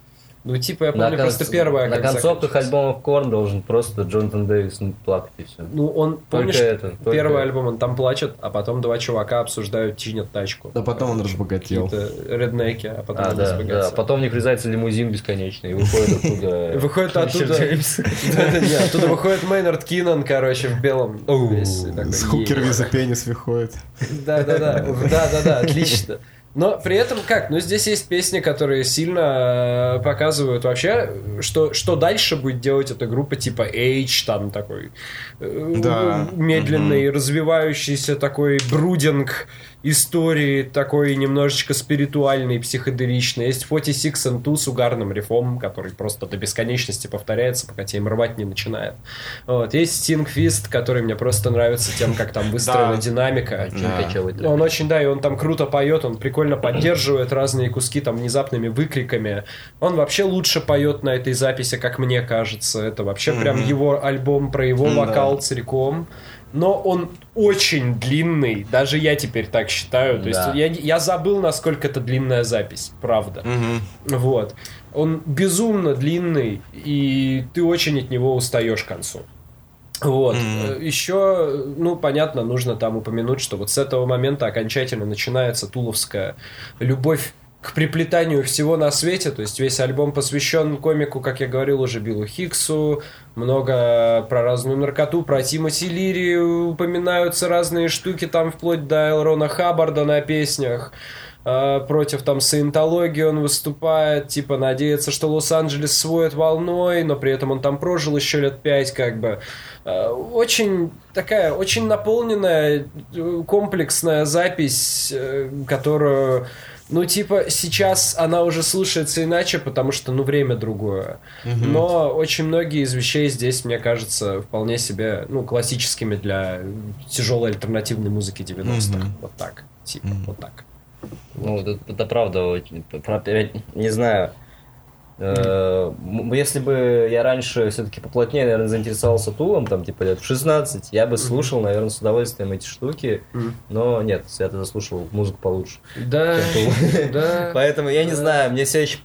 Ну, типа, я помню, просто первая концовка. На концовках альбомов Корн должен просто Джонатан Дэвис плакать и все. Ну, он, помнишь, первый альбом он там плачет, а потом два чувака обсуждают, чинят тачку. Да, потом он разбогател. Это реднеки, а потом он разбогател. Да, потом у них врезается лимузин бесконечный и выходит оттуда... Выходит оттуда... Оттуда выходит Мейнард Киннон, короче, в белом. С Хукерви за пенис выходит. Да, отлично. Но при этом как? Ну, здесь есть песни, которые сильно показывают вообще, что дальше будет делать эта группа, типа H, там такой медленный, развивающийся такой брудинг истории, такой немножечко спиритуальный, психоделичный. Есть 46 and 2 с угарным рифом, который просто до бесконечности повторяется, пока тебя им рвать не начинает. Вот. Есть Sting Fist, который мне просто нравится тем, как там выстроена динамика. Он очень, и он там круто поет, он прикольно поддерживает разные куски там внезапными выкриками. Он вообще лучше поет на этой записи, как мне кажется. Это вообще прям его альбом про его вокал целиком. Но он очень длинный, даже я теперь так считаю. То есть я забыл, насколько это длинная запись, правда. Вот. Он безумно длинный, и ты очень от него устаешь к концу. Вот. Еще, ну, понятно, нужно там упомянуть, что вот с этого момента окончательно начинается туловская любовь к приплетанию всего на свете, то есть весь альбом посвящен комику, как я говорил уже, Биллу Хиксу, много про разную наркоту, про Тимоти Лири упоминаются разные штуки, там вплоть до Элрона Хаббарда на песнях, против там саентологии он выступает, типа надеется, что Лос-Анджелес сводит волной, но при этом он там прожил еще лет 5, как бы. Очень такая, очень наполненная, комплексная запись, которую... Ну, типа, сейчас она уже слушается иначе, потому что, ну, время другое. Но очень многие из вещей здесь, мне кажется, вполне себе, ну, классическими для тяжелой альтернативной музыки 90-х. Вот так, типа, вот так. Ну, это правда, не знаю... Если бы я раньше все-таки поплотнее, наверное, заинтересовался Тулом, там, типа, лет в 16, я бы слушал, наверное, с удовольствием эти штуки, но нет, я тогда слушал музыку получше. Да. Поэтому, я не знаю, мне все еще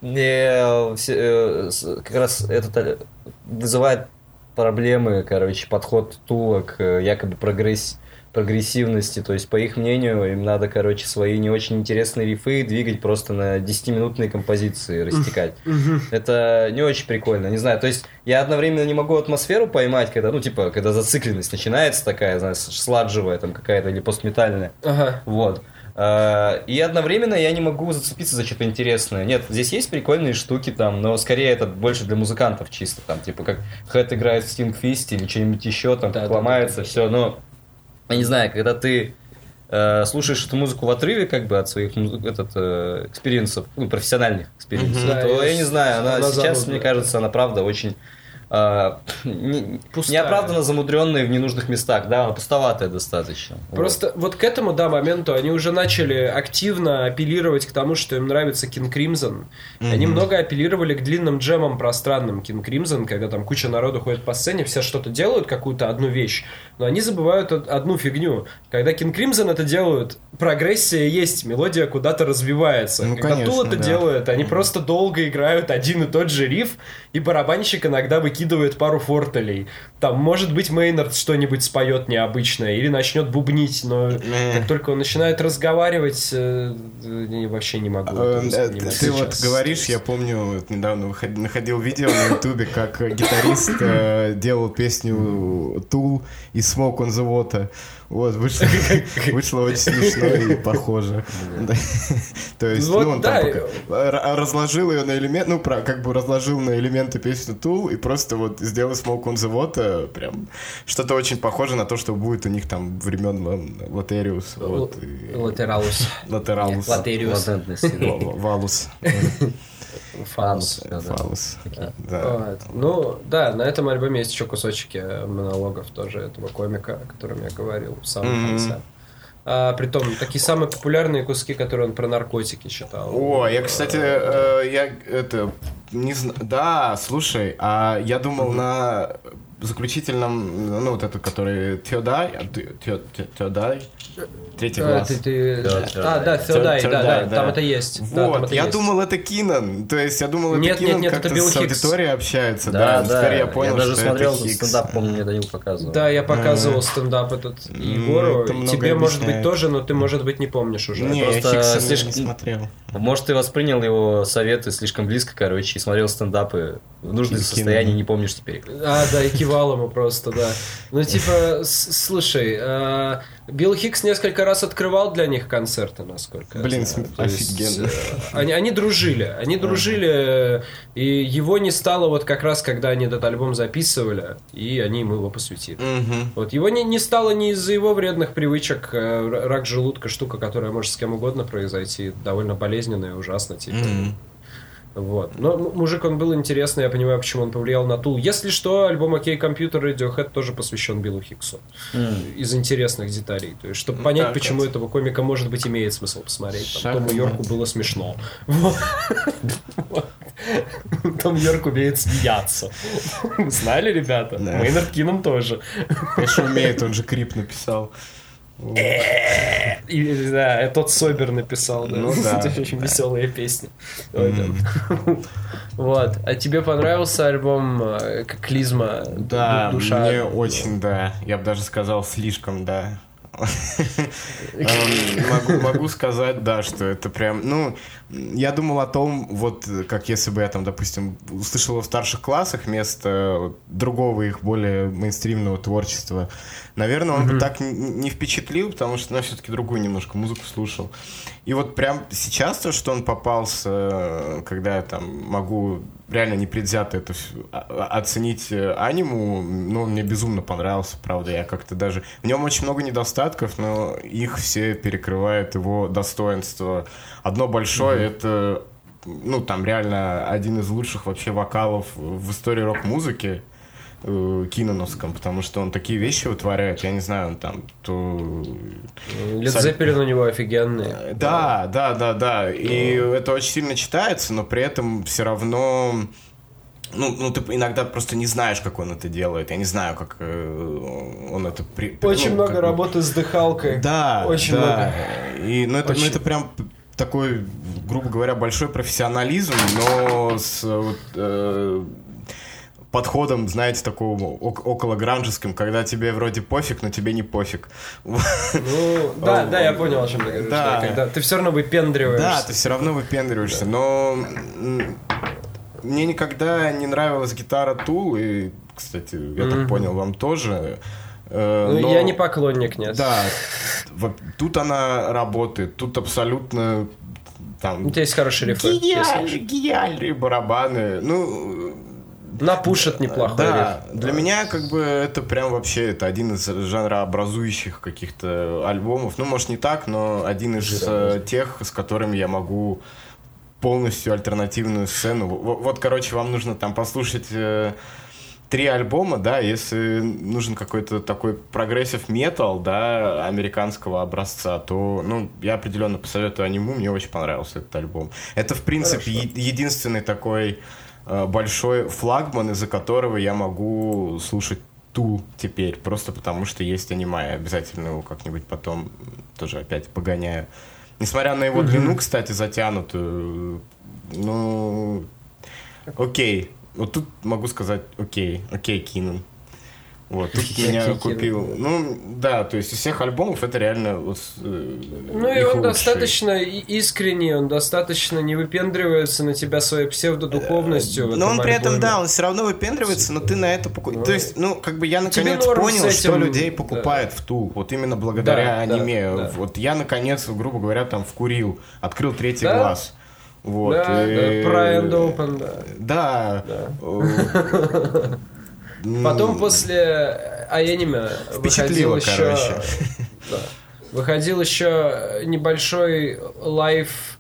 как раз это вызывает проблемы, короче, подход Тула к якобы прогрессивности, то есть, по их мнению, им надо, короче, свои не очень интересные рифы двигать просто на 10-минутные композиции, растекать. Это не очень прикольно, не знаю, то есть, я одновременно не могу атмосферу поймать, когда, ну, типа, когда зацикленность начинается такая, знаешь, сладжевая там какая-то или постметальная, вот. И одновременно я не могу зацепиться за что-то интересное. Нет, здесь есть прикольные штуки там, но скорее это больше для музыкантов чисто, там, типа, как Хэт играет в Sting Fist или что-нибудь еще, там, ломается, все, но... Я не знаю, когда ты слушаешь эту музыку в отрыве, как бы от своих экспириенсов, ну, профессиональных экспириенсов, то я не знаю, она сейчас, мне кажется, она правда очень неоправданно замудренная в ненужных местах, да, она пустоватая достаточно. Просто вот к этому, да, моменту они уже начали активно апеллировать к тому, что им нравится King Crimson. Они много апеллировали к длинным джемам пространным King Crimson, когда там куча народу ходит по сцене, все что-то делают, какую-то одну вещь, но они забывают одну фигню. Когда King Crimson это делают, прогрессия есть, мелодия куда-то развивается. Ну, когда Тул это делает, они просто долго играют один и тот же риф, и барабанщик иногда выкидывает накидывает пару фортелей. Там, может быть, Мейнард что-нибудь споет необычное или начнет бубнить, но как только он начинает разговаривать, вообще не могу. Ты вот говоришь, я помню, недавно находил видео на Ютубе, как гитарист делал песню Tool и Smoke on the Water. Вот, вышло очень смешно и похоже. То есть, ну, он там разложил ее на элементы, ну, как бы разложил на элементы песню Tool и просто вот сделал Smoke on the Water. Прям что-то очень похоже на то, что будет у них там времен Латериус. Латералус. Латералус. Латериус. Валус. Фалус. Фалус. Ну, да, на этом альбоме есть еще кусочки монологов тоже этого комика, о котором я говорил в самом конце. Притом, такие самые популярные куски, которые он про наркотики читал. О, я, кстати, я это... не знаю. Да, слушай, а я думал на... заключительном, ну, вот этот, который Тёдай, третий глаз. Да, Тёдай, да, там это есть. Вот, я думал, это Кинан, то есть я думал, это Кинан как-то с аудиторией общается, да, скорее я понял, что это Хикс. Я даже смотрел стендап, помню, мне Данил показывал. Да, я показывал стендап этот Егору, тебе, может быть, тоже, но ты, может быть, не помнишь уже. Не, я Хикса не смотрел. Может, ты воспринял его советы слишком близко, короче, и смотрел стендапы в нужном состоянии, не помнишь теперь. А, да, и кивал ему просто, да. Ну, типа, слушай, Билл Хикс несколько раз открывал для них концерты, насколько я знаю. Блин, офигенно. Они дружили, и его не стало вот как раз, когда они этот альбом записывали, и они ему его посвятили. Вот, его не стало не из-за его вредных привычек. Рак желудка — штука, которая может с кем угодно произойти, довольно болезненная и ужасная, типа. Вот. Но мужик, он был интересный, я понимаю, почему он повлиял на Tool. Если что, альбом «Окей, компьютер» Radiohead тоже посвящен Биллу Хиксу. Из интересных деталей. То есть, чтобы понять, почему этого комика, может быть, имеет смысл посмотреть. Тому Йорку было смешно. Том Йорк умеет смеяться. Знали, ребята? Мейнард Кинан тоже. Конечно, умеет, он же Крип написал. Да, тот Собер написал, да. Это очень веселая песня. Вот. А тебе понравился альбом Клизма? Да, мне очень, да. Я бы даже сказал, слишком, да. Могу сказать, да, что это прям... Ну, я думал о том, вот как если бы я там, допустим, услышал его в старших классах вместо другого их более мейнстримного творчества. Наверное, он бы так не впечатлил, потому что, ну, все-таки другую немножко музыку слушал. И вот прям сейчас то, что он попался, когда я там могу реально непредвзято это оценить аниму, ну, он мне безумно понравился, правда, я как-то даже... В нем очень много недостатков, но их все перекрывает его достоинство. Одно большое — это, ну, там реально один из лучших вообще вокалов в истории рок-музыки, кинановском, потому что он такие вещи вытворяет, я не знаю, он там то... Led Zeppelin у него офигенные. Да. И это очень сильно читается, но при этом все равно... Ну, ты иногда просто не знаешь, как он это делает. Я не знаю, как он это... Очень много работы с дыхалкой. Да, очень много. Ну, это прям... такой, грубо говоря, большой профессионализм, но с вот, подходом, знаете, такого около гранжеским, когда тебе вроде пофиг, но тебе не пофиг. Ну, да, я понял, о чем ты говоришь. Да. Да, когда ты все равно выпендриваешься. Да, ты все равно выпендриваешься, но мне никогда не нравилась гитара Tool, и, кстати, я так понял, вам тоже... Но я не поклонник, нет. Да, вот тут она работает, тут абсолютно там... У тебя есть хорошие рифы. Гениальные барабаны, ну... Напушит неплохой риф. Для меня как бы это прям вообще это один из жанрообразующих каких-то альбомов. Ну, может, не так, но один из тех, с которыми я могу полностью альтернативную сцену... Вот, короче, вам нужно там послушать... 3 альбома, да, если нужен какой-то такой прогрессив метал, да, американского образца, то, ну, я определенно посоветую аниму, мне очень понравился этот альбом. Это, в принципе, единственный такой большой флагман, из-за которого я могу слушать Tool теперь, просто потому что есть анима, я обязательно его как-нибудь потом тоже опять погоняю. Несмотря на его длину, кстати, затянутую, ну, окей. Вот тут могу сказать, окей, Кинан. Вот, тут меня купил. Ну, да, то есть из всех альбомов это реально вот, ну, и он лучший. Достаточно искренний, он достаточно не выпендривается на тебя своей псевдодуховностью. Но он при альбоме. Этом, да, он все равно выпендривается, но ты на это покупаешь. Ну, то есть, ну, как бы я наконец понял, этим... что людей покупают да. в ту. Вот именно благодаря аниме. Да. Вот я наконец, грубо говоря, там вкурил, открыл третий глаз. Вот. Да, и... да, Pride Open, да. Да. Потом после Аэниме выходил еще, небольшой лайв,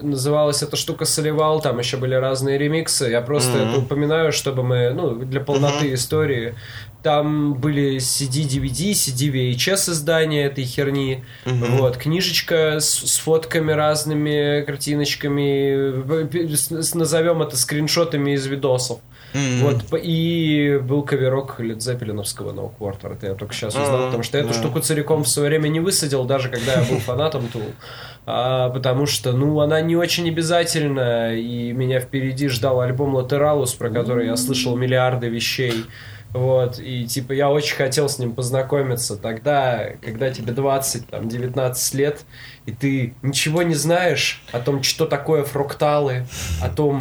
называлась эта штука Соливал, там еще были разные ремиксы, я просто это упоминаю, чтобы мы, ну, для полноты истории, там были CD-DVD, CD-VHS издания этой херни, вот, книжечка с фотками разными, картиночками, назовем это скриншотами из видосов. Вот, и был каверок Led Zeppelin'овского No Quarter. Это я только сейчас узнал, потому что я эту штуку целиком в свое время не высадил, даже когда я был фанатом Tool, потому что, ну, она не очень обязательна, и меня впереди ждал альбом Lateralus, про который я слышал миллиарды вещей. Вот, и типа я очень хотел с ним познакомиться тогда, когда тебе 20, там, 19 лет, и ты ничего не знаешь о том, что такое фрукталы, о том,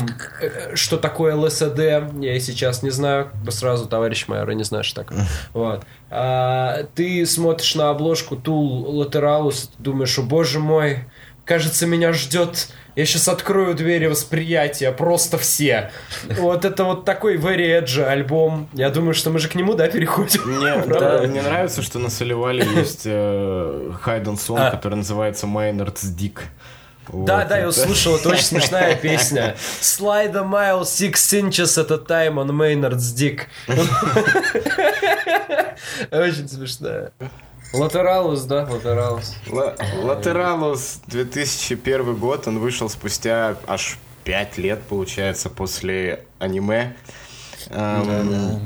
что такое ЛСД, я и сейчас не знаю, сразу, товарищ майор, я не знаю, что такое. Вот. А ты смотришь на обложку Tool Lateralus, ты думаешь, о боже мой, кажется, меня ждет... Я сейчас открою двери восприятия, просто все. Вот это вот такой Very Edge альбом. Я думаю, что мы же к нему, да, переходим? Нет, да, мне нравится, что на Соливале есть хайден сон, который называется Maynard's Dick. Вот, да, это. Да, я услышал, это очень смешная песня. Slide a mile, 6 inches at a time on Maynard's Dick. Очень смешная. Lateralus, да, Lateralus 2001 год, он вышел спустя аж 5 лет, получается, после аниме. Да,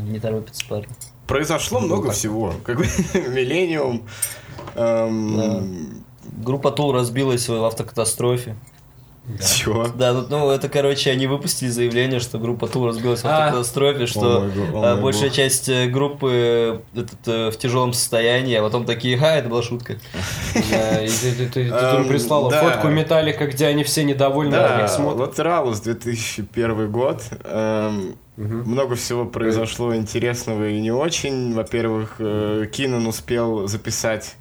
не торопится парень. Произошло много всего, как бы Millennium. Группа Tool разбилась в автокатастрофе. Да. Чего? Да, ну это, короче, они выпустили заявление, что группа Tool разбилась в автокатастрофе, что большая часть группы в тяжелом состоянии, а потом такие, это была шутка. Ты им прислала фотку Металлика, где они все недовольны, на них смотрят. Lateralus 2001 год. Много всего произошло интересного и не очень. Во-первых, Кинан успел записать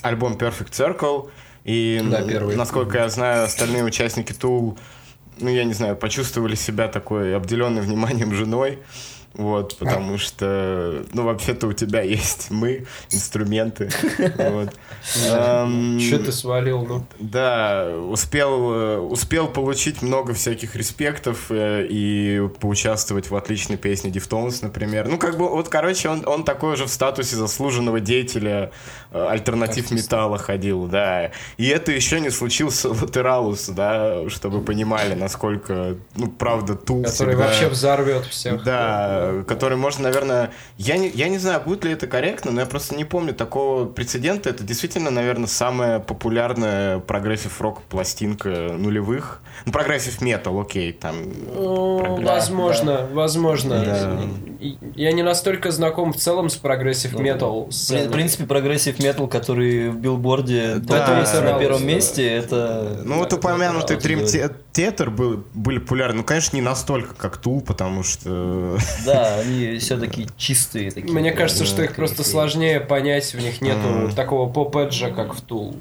альбом Perfect Circle. И, да, насколько я знаю, остальные участники Tool, ну, я не знаю, почувствовали себя такой обделенной вниманием женой, вот, потому что, ну, вообще-то у тебя есть мы, инструменты. Че ты свалил, ну? Да, успел получить много всяких респектов и поучаствовать в отличной песне Deftones, например. Ну, как бы, вот, короче, он такой уже в статусе заслуженного деятеля альтернатив металла ходил, да. И это еще не случился Lateralus, да, чтобы понимали, насколько, ну, правда, Tool... Который вообще взорвет всех. Да. Который можно, наверное... Я не знаю, будет ли это корректно, но я просто не помню такого прецедента. Это действительно, наверное, самая популярная прогрессив-рок-пластинка нулевых. Ну, прогрессив-метал, окей. Там, возможно. Да. Я не настолько знаком в целом с прогрессив-метал. В принципе, прогрессив-метал, который в Билборде на первом месте, это... Ну, вот упомянутый Dream Theater были популярны. Ну, конечно, не настолько, как Tool, потому что... Да, они все-таки чистые такие. Мне кажется, что их просто сложнее понять, в них нету такого поп-эджа, как в Tool.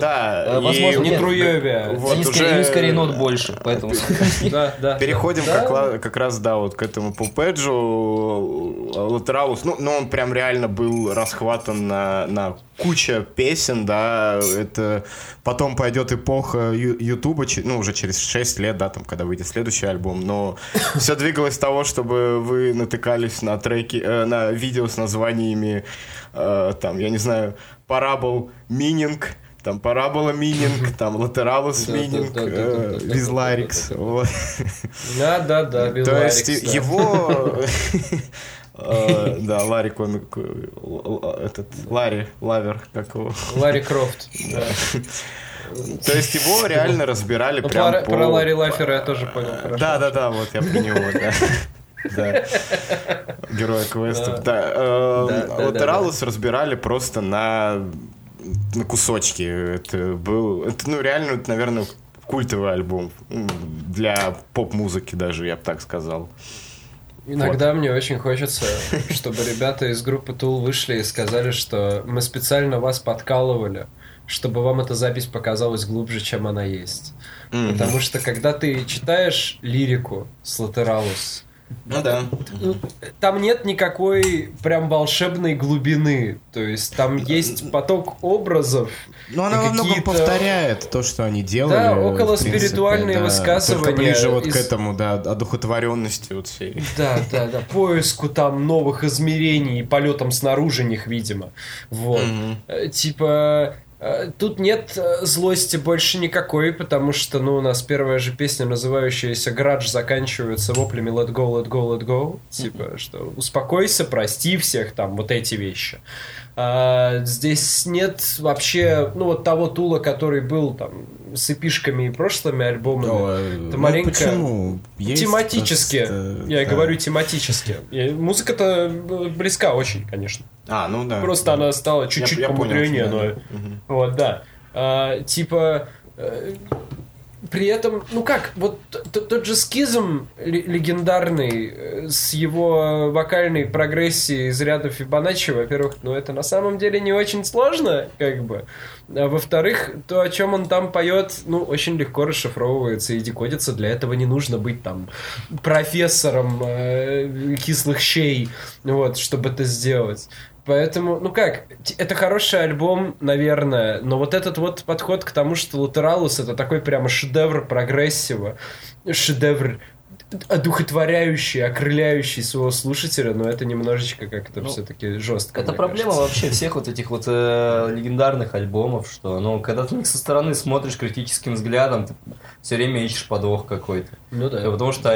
Да, возможно, не труевия. Они скорее нот больше, поэтому. Переходим как раз, да, вот к этому поп-эджу. Lateralus, ну, он прям реально был расхватан на куча песен, да, это потом пойдет эпоха Ютуба, ну, уже через 6 лет, да, там, когда выйдет следующий альбом, но все двигалось того, чтобы вы натыкались на треки, на видео с названиями, там, я не знаю, Parable Meaning, там, Parable Meaning, там, Lateralus Meaning, Vizlarix, вот. Да, Vizlarix. То есть его... Да, Ларик, он этот Лавер, как его? Ларри Крофт. То есть его реально разбирали прям по... Про Ларри Лафера я тоже понял. Да, вот я про него, да. Да. Героя квестов. Да. Вот Ралус разбирали просто на кусочки. Это был... Ну, реально, это, наверное, культовый альбом. Для поп-музыки даже, я бы так сказал. Иногда мне очень хочется, чтобы ребята из группы Tool вышли и сказали, что мы специально вас подкалывали, чтобы вам эта запись показалась глубже, чем она есть. Mm-hmm. Потому что, когда ты читаешь лирику с Lateralus, там нет никакой прям волшебной глубины. То есть там есть поток образов. Но она во многом повторяет то, что они делали. Да, околоспиритуальные высказывания. Только ближе вот к этому, да, одухотворенности вот всей. Да. Поиску там новых измерений и полетам снаружи них, видимо. Вот. Mm-hmm. Типа... Тут нет злости больше никакой, потому что, у нас первая же песня, называющаяся «Градж», заканчивается воплями «Let go, let go, let go». Типа, что «Успокойся, прости всех», там, вот эти вещи. Здесь нет вообще, того Тула, который был, с эпишками и прошлыми альбомами. Это маленько... Почему? Есть тематически. Просто... Я говорю тематически. Музыка-то близка очень, конечно. Просто она стала чуть-чуть помудренее, но... При этом, тот же «Скизм» легендарный с его вокальной прогрессией из ряда Фибоначчи, во-первых, это на самом деле не очень сложно, а во-вторых, то, о чем он там поет, очень легко расшифровывается и декодится, для этого не нужно быть профессором кислых щей, чтобы это сделать. Поэтому, это хороший альбом, наверное, но вот этот подход к тому, что Lateralus — это такой прямо шедевр прогрессива, шедевр одухотворяющий, окрыляющий своего слушателя, но это немножечко как-то все-таки жестко. Это проблема вообще всех этих легендарных альбомов, что, когда ты со стороны смотришь критическим взглядом, ты все время ищешь подвох какой-то. Потому что,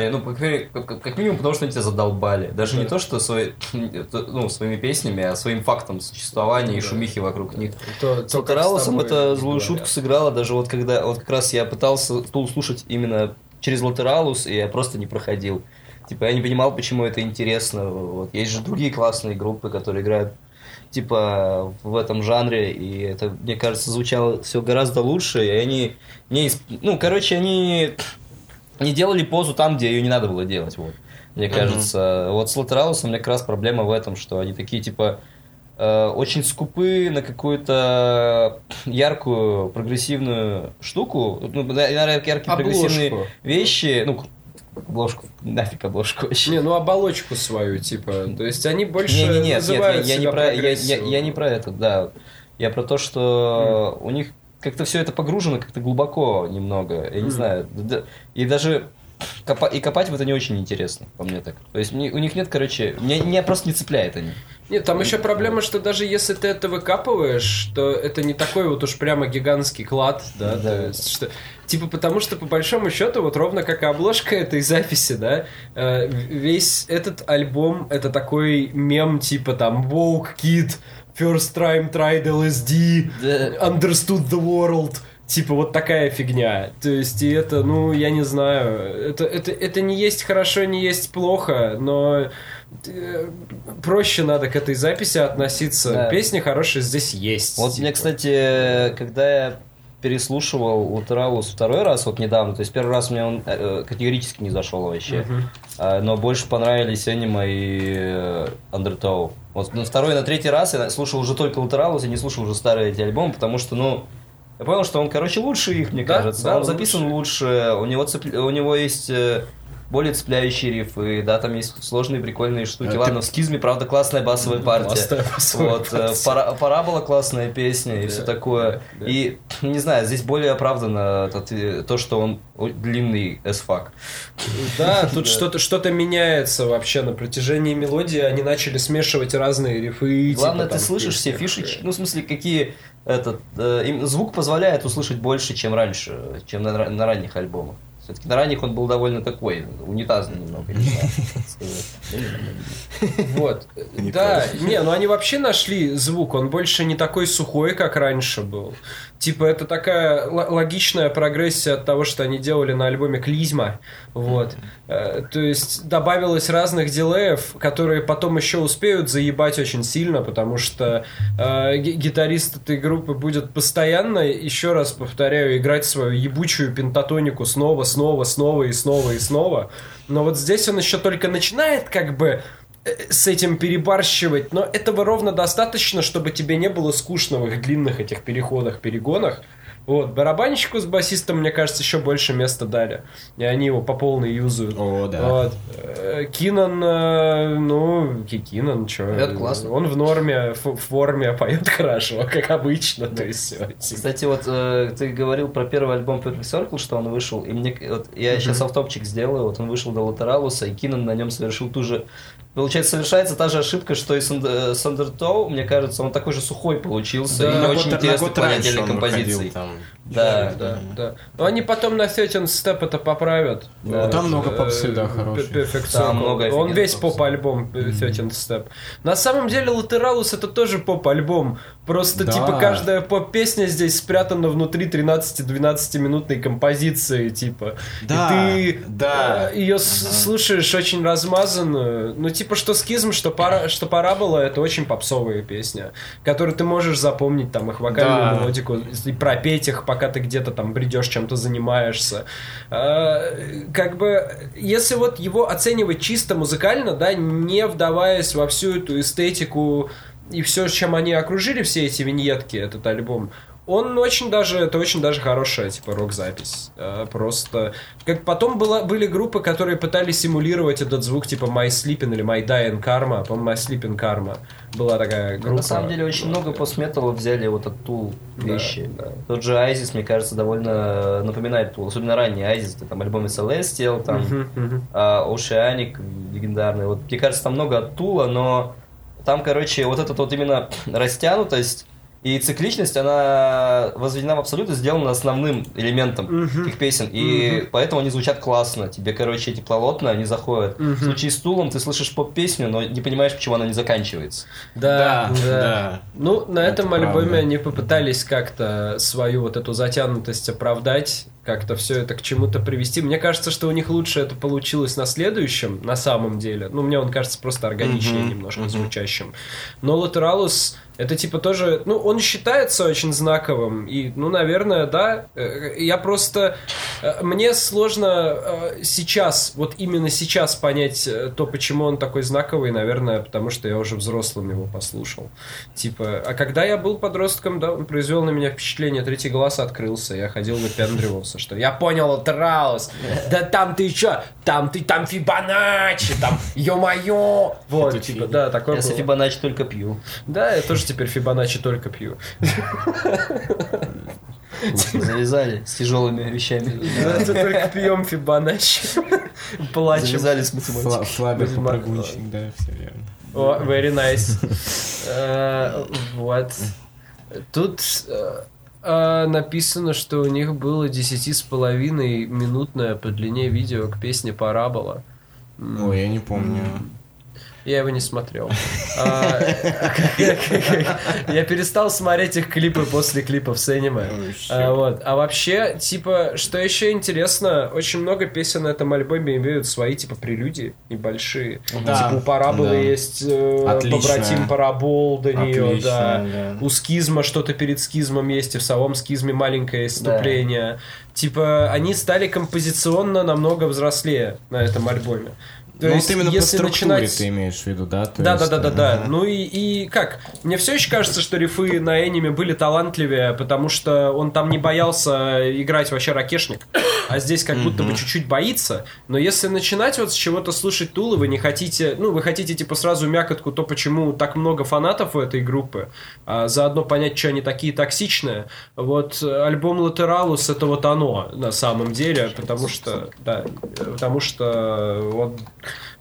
как минимум, потому что они тебя задолбали. Даже не то, что своими песнями, а своим фактом существования и шумихи вокруг них. С Lateralus это злую шутку сыграла, даже когда как раз я пытался Tool слушать именно через Lateralus, и я просто не проходил. Я не понимал, почему это интересно. Есть же другие классные группы, которые играют в этом жанре, и это, мне кажется, звучало все гораздо лучше, и они они не делали позу там, где ее не надо было делать. Мне кажется, с Lateralus у меня как раз проблема в этом, что они такие очень скупы на какую-то яркую прогрессивную штуку, яркие прогрессивные вещи, обложку, нафиг обложку вообще. Оболочку свою, то есть они больше называют себя прогрессивом. Я не про это, да. Я про то, что у них как-то все это погружено как-то глубоко немного, я не знаю. И даже... копать в это не очень интересно, по мне так. То есть у них нет, меня просто не цепляет они. Нет, там еще проблема, что даже если ты это выкапываешь, то это не такой уж прямо гигантский клад, да. То есть, что... потому что по большому счету, ровно как и обложка этой записи, весь этот альбом — это такой мем, Woke Kid, First Time Tried LSD, Understood the World. Вот такая фигня. То есть, и это, я не знаю. Это не есть хорошо, не есть плохо, но проще надо к этой записи относиться. Да. Песни хорошие здесь есть. Мне, кстати, когда я переслушивал Lateralus второй раз, недавно, то есть первый раз мне он категорически не зашел вообще, но больше понравились Anima и Undertow. На второй и на третий раз я слушал уже только Lateralus, я не слушал уже старые эти альбомы, потому что, я понял, что он, лучше их, мне кажется. Да, он записан лучше, у него есть более цепляющие рифы, там есть сложные прикольные штуки. В «Скизме», правда, классная басовая партия. «Парабола» классная песня и все такое. И, не знаю, здесь более оправдано то, что он длинный as fuck. Да, тут что-то меняется вообще на протяжении мелодии, они начали смешивать разные рифы. Главное, ты слышишь все фишечки, какие... Звук позволяет услышать больше, чем раньше, чем на ранних альбомах. Все-таки на ранних он был довольно такой, унитазный немного. Вот. Да, не, ну они вообще нашли звук, он больше не такой сухой, как раньше был. Типа это такая логичная прогрессия от того, что они делали на альбоме «Клизма». Вот. То есть добавилось разных дилеев, которые потом еще успеют заебать очень сильно, потому что гитарист этой группы будет постоянно, еще раз повторяю, играть свою ебучую пентатонику снова. Но вот здесь он еще только начинает как бы с этим перебарщивать, но этого ровно достаточно, чтобы тебе не было скучно в их длинных этих переходах, перегонах. Вот, барабанщику с басистом, мне кажется, еще больше места дали. И они его по полной юзают. О, да. Вот. Кинан, ну, Кинан, чё. Это классно. Он в норме, в форме, поет хорошо, как обычно. Да. То есть все. Кстати, вот ты говорил про первый альбом Perfect Circle, что он вышел. И мне, вот, я сейчас автопчик сделаю, вот он вышел до Латералуса, и Кинан на нем совершил ту же... Получается, совершается та же ошибка, что и Сандертоу, мне кажется, он такой же сухой получился, да, и не очень интересный по отдельной композиции. Да. Но они потом на 13 Step это поправят. Да, вот. Там много попсы, да, хорошие. Он весь поп-альбом 13 Step. На самом деле Lateralus это тоже поп-альбом, просто да. Типа каждая поп-песня здесь спрятана внутри 13-12-минутной композиции, типа. Да, и ты ее слушаешь очень размазанную, ну типа что «Скизм», что «Парабола» — это очень попсовая песня, которую ты можешь запомнить, там, их вокальную мелодику, и пропеть их, пока ты где-то там бредешь, чем-то занимаешься. Как бы, если вот его оценивать чисто музыкально, да, не вдаваясь во всю эту эстетику и все, чем они окружили, все эти виньетки, этот альбом, он очень даже, это очень даже хорошая, типа, рок-запись. Просто... Как потом были группы, которые пытались симулировать этот звук, типа My Sleeping или My Dying Karma. По-моему, My Sleeping Karma была такая группа. На самом деле, очень много постметалла взяли вот от Tool вещи. Да. Тот же Айзис, мне кажется, довольно напоминает Tool. Особенно ранний Айзис, там альбом Celestial, там Oceanic, легендарный. Вот, мне кажется, там много от Tool, но там, короче, вот эта вот именно растянутость... И цикличность, она возведена в абсолют и сделана основным элементом их песен. И поэтому они звучат классно. Тебе, короче, теплолотно они заходят. В случае с Тулом ты слышишь поп-песню, но не понимаешь, почему она не заканчивается. Да. Ну, на этом альбоме они попытались как-то свою вот эту затянутость оправдать, как-то все это к чему-то привести. Мне кажется, что у них лучше это получилось на следующем, на самом деле. Ну, мне он кажется просто органичнее немножко звучащим. Но Lateralus, это типа тоже... Ну, он считается очень знаковым. И, ну, наверное, да. Я просто... Мне сложно сейчас, вот именно сейчас понять то, почему он такой знаковый, наверное, потому что я уже взрослым его послушал. Типа, а когда я был подростком, да, он произвел на меня впечатление. Третий глаз открылся. Я ходил, выпендривался, что я понял, Lateralus. Да там ты чё? Там ты там Фибоначчи, там ё-моё. Вот, типа, да, такое было. Я с Фибоначчи только пью. Да, я тоже теперь Фибоначчи только пью. Завязали с тяжелыми вещами. Да, только пьем Фибоначчи. Плачем. Завязали с математикой. Слабый прогульщик, да, все верно. О, very nice. Вот. Тут... написано, что у них было 10,5-минутное по длине видео к песне «Парабола». Ну, я не помню. Я его не смотрел. Я перестал смотреть их клипы после клипов с аниме. А вообще, типа, что еще интересно, очень много песен на этом альбоме имеют свои, типа, прелюдии небольшие. Типа у Параболы есть побратим Парабол до нее, да. У Скизма что-то перед Скизмом есть, и в самом Скизме маленькое вступление. Типа, они стали композиционно намного взрослее на этом альбоме. То ну, есть, вот именно по структуре начинать... ты имеешь в виду, да? Да. Ну и как? Мне все еще кажется, что рифы на аниме были талантливее, потому что он там не боялся играть вообще ракешник, а здесь как будто бы чуть-чуть боится. Но если начинать вот с чего-то слушать Тулы, вы не хотите... Ну, вы хотите типа сразу мякотку, то почему так много фанатов у этой группы, а заодно понять, что они такие токсичные. Вот альбом Lateralus — это вот оно на самом деле, потому что... Да, потому что он...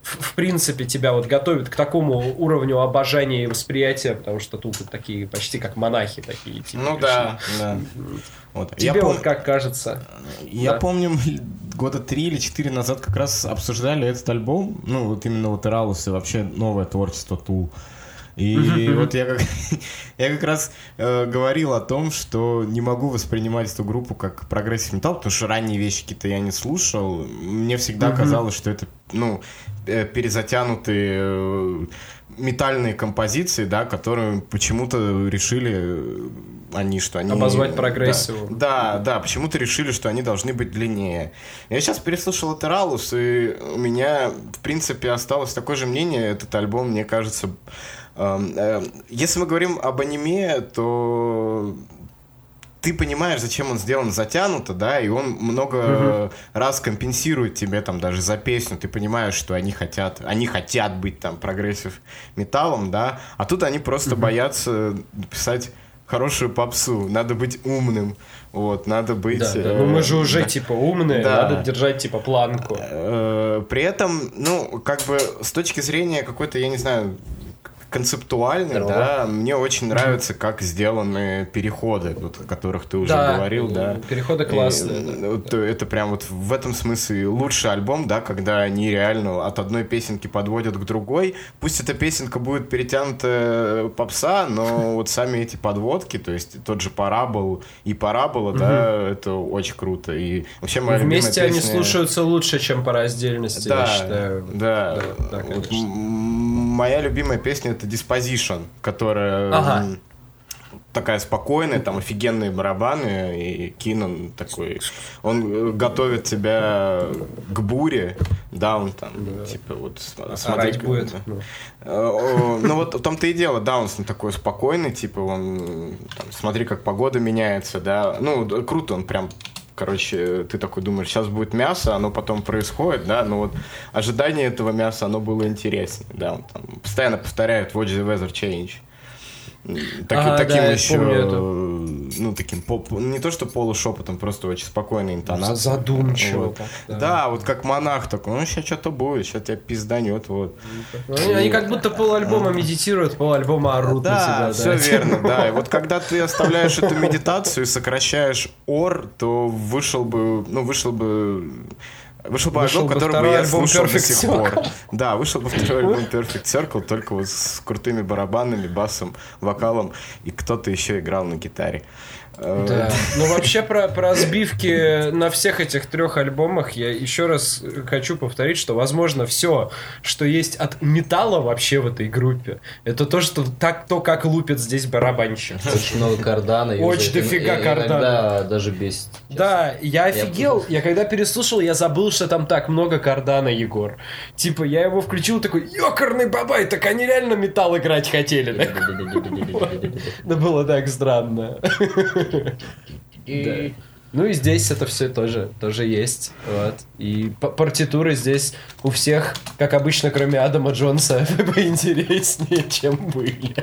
в принципе, тебя вот готовят к такому уровню обожания и восприятия, потому что тут вот такие почти как монахи такие. Типа, ну да, да. Вот. Тебе вот как кажется? Я помню, года 3 или 4 назад как раз обсуждали этот альбом, ну вот именно вот Иралус и вообще новое творчество Tool. И вот я как раз говорил о том, что не могу воспринимать эту группу как прогрессив-метал, потому что ранние вещи какие-то я не слушал. Мне всегда казалось, что это, ну, перезатянутые метальные композиции, да, которые почему-то решили они, что они... Обозвать прогрессиву. Да, почему-то решили, что они должны быть длиннее. Я сейчас переслушал этот Иралус, и у меня, в принципе, осталось такое же мнение. Этот альбом, мне кажется... Если мы говорим об аниме, то ты понимаешь, зачем он сделан затянуто, да, и он много раз компенсирует тебе там даже за песню, ты понимаешь, что они хотят быть там прогрессив-металлом, да, а тут они просто боятся писать хорошую попсу, надо быть умным. Вот, надо быть... Да. Ну, мы же уже, типа, умные, надо держать, типа, планку. При этом, ну, как бы, с точки зрения какой-то, я не знаю, концептуальный, да, мне очень нравится, как сделаны переходы, вот, о которых ты уже говорил, да. Переходы классные. Это прям вот в этом смысле лучший альбом, да, когда они реально от одной песенки подводят к другой. Пусть эта песенка будет перетянута попса, но вот сами эти подводки, то есть тот же Парабол и Парабола, да, это очень круто. И вообще моя любимая песня... Вместе они слушаются лучше, чем по раздельности, я считаю. Да, да. Моя любимая песня — это Disposition, которая такая спокойная, там офигенные барабаны, и Кинан такой, он готовит тебя к буре, да, он там, типа, вот, смотри, будет. Ну вот в том-то и дело, да, он такой спокойный, типа, он, там, смотри, как погода меняется, да, ну, круто, он прям... Короче, ты такой думаешь, сейчас будет мясо, оно потом происходит, да, но вот ожидание этого мяса, оно было интереснее, да, он там постоянно повторяет Watch the Weather Change. Таким поп, не то что полушепотом, просто очень спокойной интонацией. Задумчиво. Вот. Да, вот как монах такой, ну сейчас что-то будет, сейчас тебя пизданет. Вот. Они как будто полальбома медитируют, полальбома орут на тебя. Все верно, да. И вот когда ты оставляешь эту медитацию и сокращаешь ор, то вышел бы альбом, который бы я слушал до сих пор. Да, вышел бы второй альбом Perfect Circle, только вот с крутыми барабанами, басом, вокалом, и кто-то еще играл на гитаре. Да. Ну вообще про сбивки на всех этих 3 альбомах я еще раз хочу повторить, что возможно все, что есть от металла вообще в этой группе, это то, что как лупит здесь барабанщик. Очень много кардана. Очень дофига кардана. Да, даже бесит. Да, я офигел. Я когда переслушал, я забыл, что там так много кардана, Егор. Типа я его включил, такой, ёкарный бабай, так они реально металл играть хотели. Да было так странно. Да. Ну и здесь это все тоже есть. Вот. И партитуры здесь у всех, как обычно, кроме Адама Джонса, поинтереснее, чем были.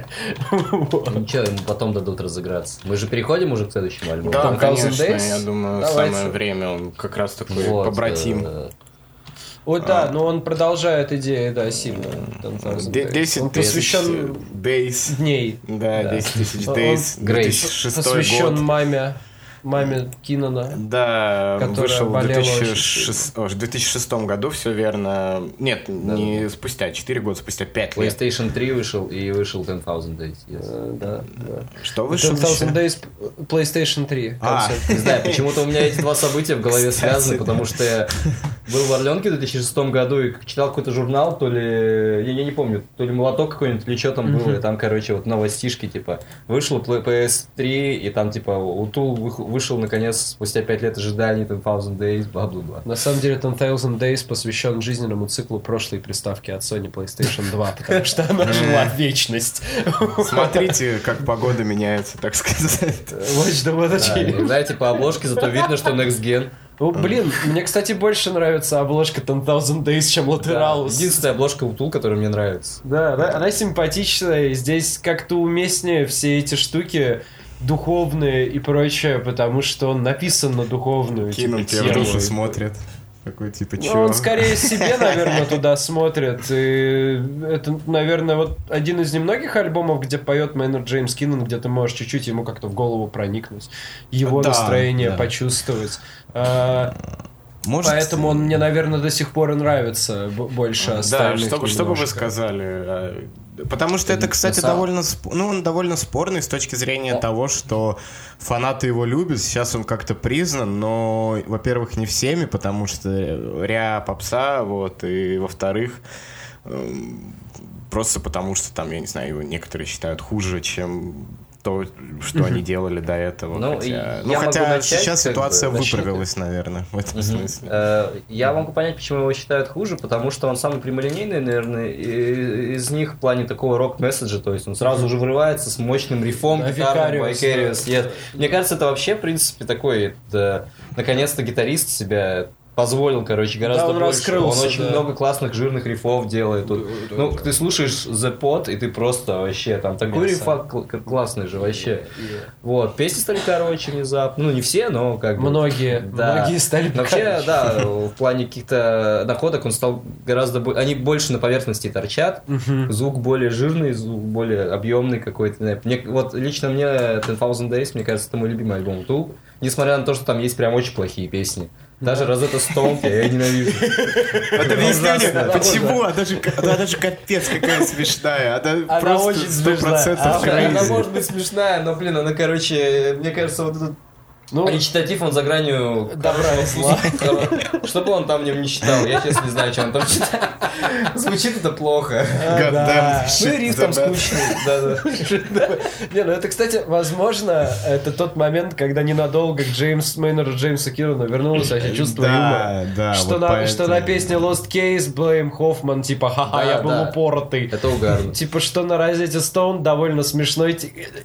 Вот. Ничего, ему потом дадут разыграться. Мы же переходим уже к следующему альбому. Да, там, конечно, я думаю, самое время. Он как раз такой вот, побратим. Да. Ой, да, но он продолжает идею, да, сильно. 10 тысяч дней. Да, 10 тысяч дней. Грейс. Посвящен маме Кинана. Да, вышел в 2006 году, все верно. Нет, не спустя, 4 года, спустя 5 лет. PlayStation 3 вышел, и вышел 10,000 Days. Yes. Да. Что вышел? 10,000 Days, PlayStation 3. Не знаю, почему-то у меня эти два события в голове связаны, потому что я был в Орленке в 2006 году и читал какой-то журнал, то ли, я не помню, то ли молоток какой-нибудь, или что там было, и там, короче, вот новостишки, типа, вышел PS3, и там, типа, у Tool вышел, наконец, спустя 5 лет ожиданий 10,000 Days, бла-бла-бла. На самом деле, 10,000 Days посвящен жизненному циклу прошлой приставки от Sony PlayStation 2, потому что она жила вечность. Смотрите, как погода меняется, так сказать. Знаете, по обложке, зато видно, что Next Gen. О, блин, мне, кстати, больше нравится обложка 10,000 Days, чем Lateralus. Единственная обложка у Tool, которая мне нравится. Да, она симпатичная, и здесь как-то уместнее все эти штуки духовные и прочее, потому что он написан на духовную. Кинан тебя в душу смотрит. Такой, типа, чего? Ну, он скорее себе, наверное, туда смотрит. И это, наверное, вот один из немногих альбомов, где поет Мейнард Джеймс Киннон, где ты можешь чуть-чуть ему как-то в голову проникнуть, его настроение почувствовать. Может... Поэтому он мне, наверное, до сих пор и нравится больше остальных. Да, что бы вы сказали? Потому что это, кстати, довольно спорный с точки зрения того, что фанаты его любят. Сейчас он как-то признан, но, во-первых, не всеми, потому что ря попса, вот, и, во-вторых, просто потому что, там, я не знаю, его некоторые считают хуже, чем... то, что они делали до этого. Хотя сейчас ситуация выправилась, наверное, в этом смысле. Я могу понять, почему его считают хуже, потому что он самый прямолинейный, наверное, из них в плане такого рок-месседжа, то есть он сразу же врывается с мощным рифом гитарным, Vicarious. Мне кажется, это вообще, в принципе, такой, наконец-то гитарист себя... позволил, короче, гораздо больше. Он очень много классных жирных рифов делает. Да. Ты слушаешь The Pot, и ты просто вообще там такой рифак классный же вообще. Вот, песни стали короче внезапно. Ну, не все, но как бы... Многие стали короче. Вообще, да, в плане каких-то находок он стал гораздо... Они больше на поверхности торчат. Звук более жирный, звук более объемный какой-то. Вот лично мне 10,000 Days, мне кажется, это мой любимый альбом Tool. Несмотря на то, что там есть прям очень плохие песни. Даже Rosetta Stone я ненавижу. Вот объясни мне, почему? Она даже капец какая смешная. Она очень смешная. Она может быть смешная, но, блин, она, короче, мне кажется, вот этот речитатив, он за гранью добра и зла. Что бы он там не читал, я честно не знаю, что он там читает. Звучит это плохо. Ну и риф там скучный. Не, ну это, кстати, возможно, это тот момент, когда ненадолго к Мейнарду Джеймсу Киннону вернулось вообще чувство юмора. Что на песне Lost Case Блейм Хоффман, типа, ха-ха, я был упоротый. Это угарно. Типа, что на Rosetta Stone довольно смешной.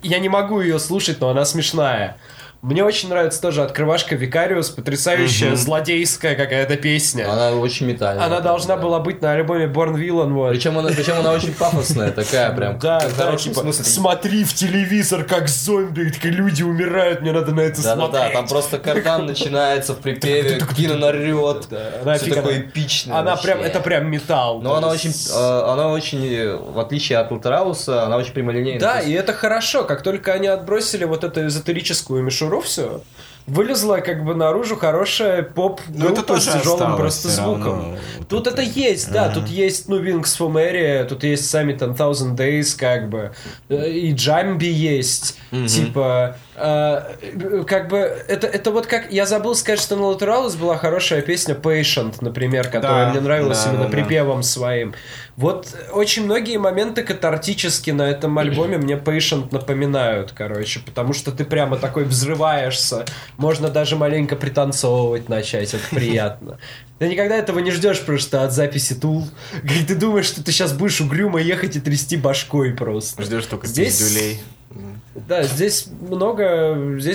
Я не могу ее слушать, но она смешная. Мне очень нравится тоже открывашка Vicarious, потрясающая злодейская какая-то песня. Она очень метальная. Она должна была быть на альбоме Born Villain. Вот. Причем она очень пафосная такая прям. Да, в хорошем смысле. Смотри в телевизор, как зомби, люди умирают, мне надо на это смотреть. Да, там просто картан начинается в припеве, Киннон орёт. Все такое эпичное. Это прям металл. Но она очень, в отличие от Ультрауса, она очень прямолинейная. Да, и это хорошо, как только они отбросили вот эту эзотерическую мишуру, все. Вылезла как бы наружу хорошая поп-группа с тяжелым просто звуком. Тут это есть, да, тут есть, Wings for Mary, тут есть сами 10,000 Days, как бы, и Джамби есть, типа... как бы это вот как я забыл сказать, что на Латералус была хорошая песня Patient, например, которая мне нравилась именно припевом своим. Вот очень многие моменты катартически на этом альбоме мне Patient напоминают, короче, потому что ты прямо такой взрываешься, можно даже маленько пританцовывать начать, это приятно. Ты никогда этого не ждешь просто от записи Tool. Ты думаешь, что ты сейчас будешь угрюмо ехать и трясти башкой просто. Ждешь только пиздюлей. Да, здесь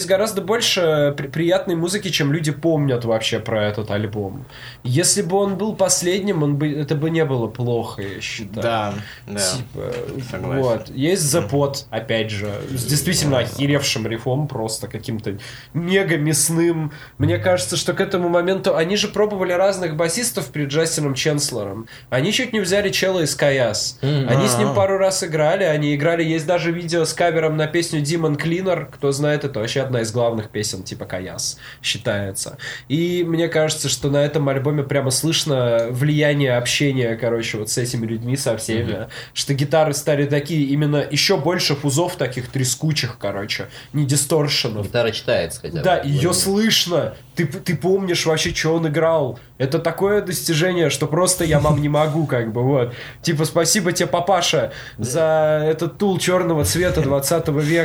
гораздо больше приятной музыки, чем люди помнят вообще про этот альбом. Если бы он был последним, это бы не было плохо, я считаю. Да. Типа, согласен. Вот. Есть The Pot, опять же, с действительно охеревшим рифом, просто каким-то мега мясным. Мне кажется, что к этому моменту они же пробовали разных басистов перед Джастином Ченслером. Они чуть не взяли чела из Каяс. Они с ним пару раз играли, есть даже видео с кавером на песню Demon Cleaner, кто знает, это вообще одна из главных песен типа Каяс, считается. И мне кажется, что на этом альбоме прямо слышно влияние общения, короче, вот с этими людьми, со всеми, что гитары стали такие, именно еще больше фузов таких трескучих, короче, не дисторшенов. Гитара читается хотя бы. Да, ее слышно. Ты помнишь вообще, что он играл. Это такое достижение, что просто я, мам, не могу, как бы, вот. Типа, спасибо тебе, папаша, за этот Tool черного цвета 20 века.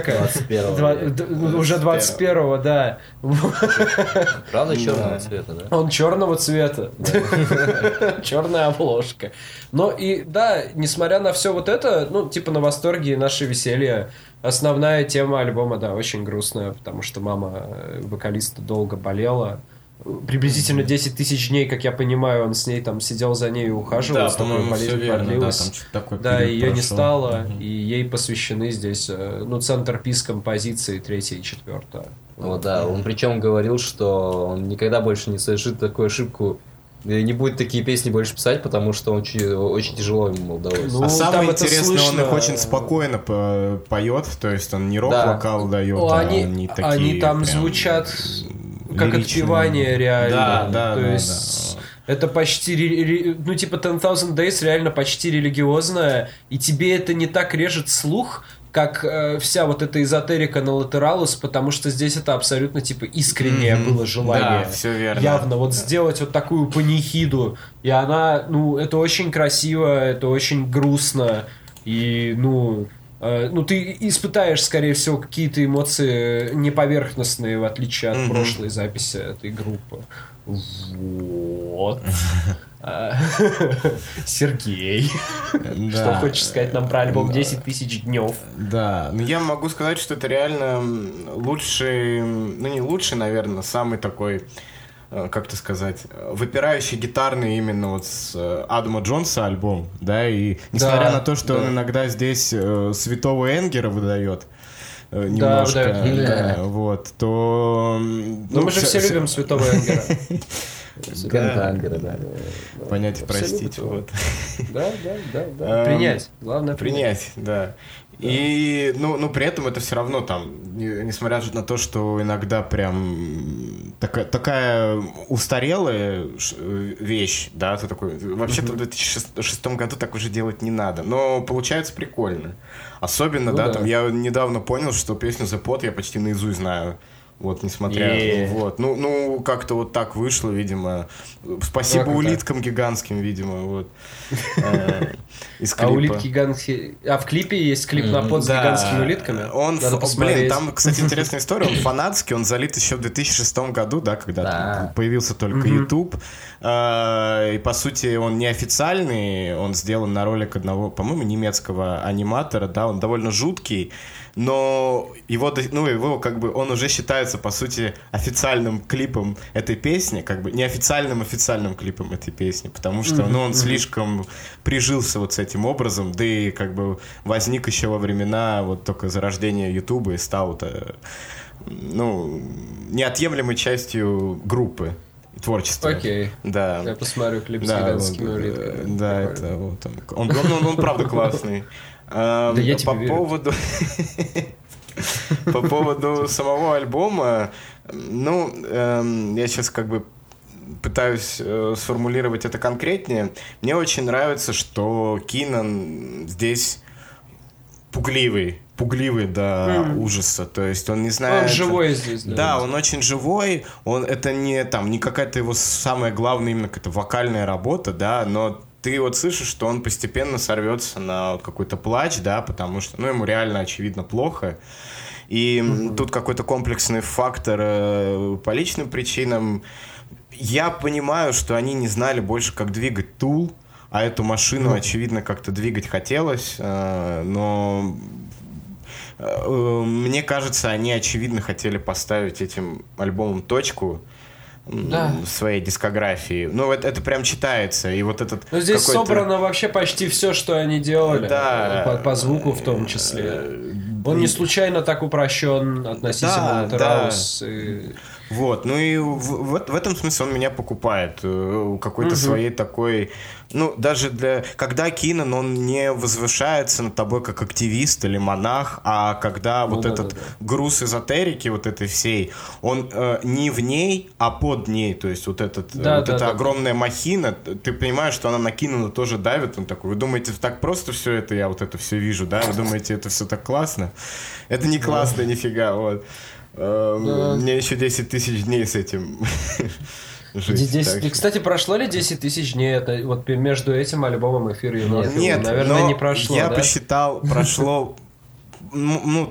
21-го. Уже 21-го, да. Правда черного цвета, да? Он черного цвета. Черная обложка. Но и, да, несмотря на все вот это, на восторге и наше веселье, основная тема альбома, да, очень грустная, потому что мама вокалиста долго болела. Приблизительно 10 000 дней, как я понимаю, он с ней там сидел, за ней и ухаживал, да, с такой болезнью продлилась. Да, ее не стало, и ей посвящены здесь, центрпис композиции 3 и 4. Он причем говорил, что он никогда больше не совершит такую ошибку не будет такие песни больше писать, потому что он очень тяжело ему удалось. Ну, а самое интересное, слышно... он их очень спокойно поет, то есть он не рок-вокал дает, а они такие... Они там прям... звучат как лиричные. Отпевание реально. Да, да, то есть... Да. Это почти, ну типа 10,000 Days реально почти религиозная, и тебе это не так режет слух, как вся вот эта эзотерика на Lateralus, потому что здесь это абсолютно типа искреннее было желание. Да, все верно. Явно вот сделать вот такую панихиду, и она, ну это очень красиво, это очень грустно, и ну ты испытаешь, скорее всего, какие-то эмоции неповерхностные, в отличие от прошлой записи этой группы. Вот. Сергей. Что хочешь сказать нам про альбом 10 тысяч днёв? Да, но я могу сказать, что это реально лучший, ну не лучший, наверное, самый такой, как это сказать, выпирающий гитарный именно вот с Адама Джонса альбом, да, и несмотря на то, что он иногда здесь святого Энгера выдает, немножко, да. Вот, то... Ну, мы же все любим святого Энгера. Святого Энгера, да. Понять и простить, вот. Да. Принять, главное принять. Принять, да. И, ну, при этом это все равно там, несмотря на то, что иногда прям такая устарелая вещь, да, ты такой, вообще-то в 2006 году так уже делать не надо, но получается прикольно. Особенно, да, там я недавно понял, что песню The Pot я почти наизусть знаю. Вот, несмотря на вот. Ну, как-то вот так вышло, видимо. Спасибо как улиткам так? Гигантским, видимо. Вот. А улитки гигантские. А в клипе есть клип на под с гигантскими улитками. Он, блин, там, кстати, интересная история. Он фанатский, он залит еще в 2006 году, да, когда появился только YouTube. И по сути, он неофициальный, он сделан на ролик одного, по-моему, немецкого аниматора, да, он довольно жуткий. Но его как бы он уже считается, по сути, официальным клипом этой песни, как бы неофициальным клипом этой песни, потому что он слишком прижился вот с этим образом, да и как бы возник еще во времена вот только зарождения Ютуба и стал неотъемлемой частью группы. Творчество. Окей. Да. Я посмотрю клип с гигантскими улитками. Да, это вот он. Он правда классный. Да я тебе верю. По поводу самого альбома, я сейчас как бы пытаюсь сформулировать это конкретнее. Мне очень нравится, что Кинан здесь пугливый до ужаса, то есть он не знает... Он живой здесь. Да, он очень живой, это не какая-то его самая главная именно какая-то вокальная работа, да, но ты вот слышишь, что он постепенно сорвется на какой-то плач, да, потому что, ему реально, очевидно, плохо. И тут какой-то комплексный фактор по личным причинам. Я понимаю, что они не знали больше, как двигать Tool, а эту машину, очевидно, как-то двигать хотелось, но... Мне кажется, они, очевидно, хотели поставить этим альбомом точку в своей дискографии. Это прям читается. И вот этот здесь какой-то... собрано вообще почти все, что они делали. Да. По звуку в том числе. Он не случайно так упрощен относительно Lateralus. Да. И... Вот, в этом смысле он меня покупает какой-то своей такой... даже когда Кинан, он не возвышается над тобой как активист или монах, а когда груз эзотерики вот этой всей, он не в ней, а под ней, то есть эта огромная махина, ты понимаешь, что она на Кинана тоже давит, он такой, вы думаете, так просто все это, я вот это все вижу, да, вы думаете, это все так классно? Это не классно, нифига, вот. Мне еще 10 тысяч дней с этим жить. 10... Кстати, прошло ли 10 тысяч дней? Это вот между этим альбомом эфира и Нофилом? Нет, наверное, не прошло. Я посчитал, прошло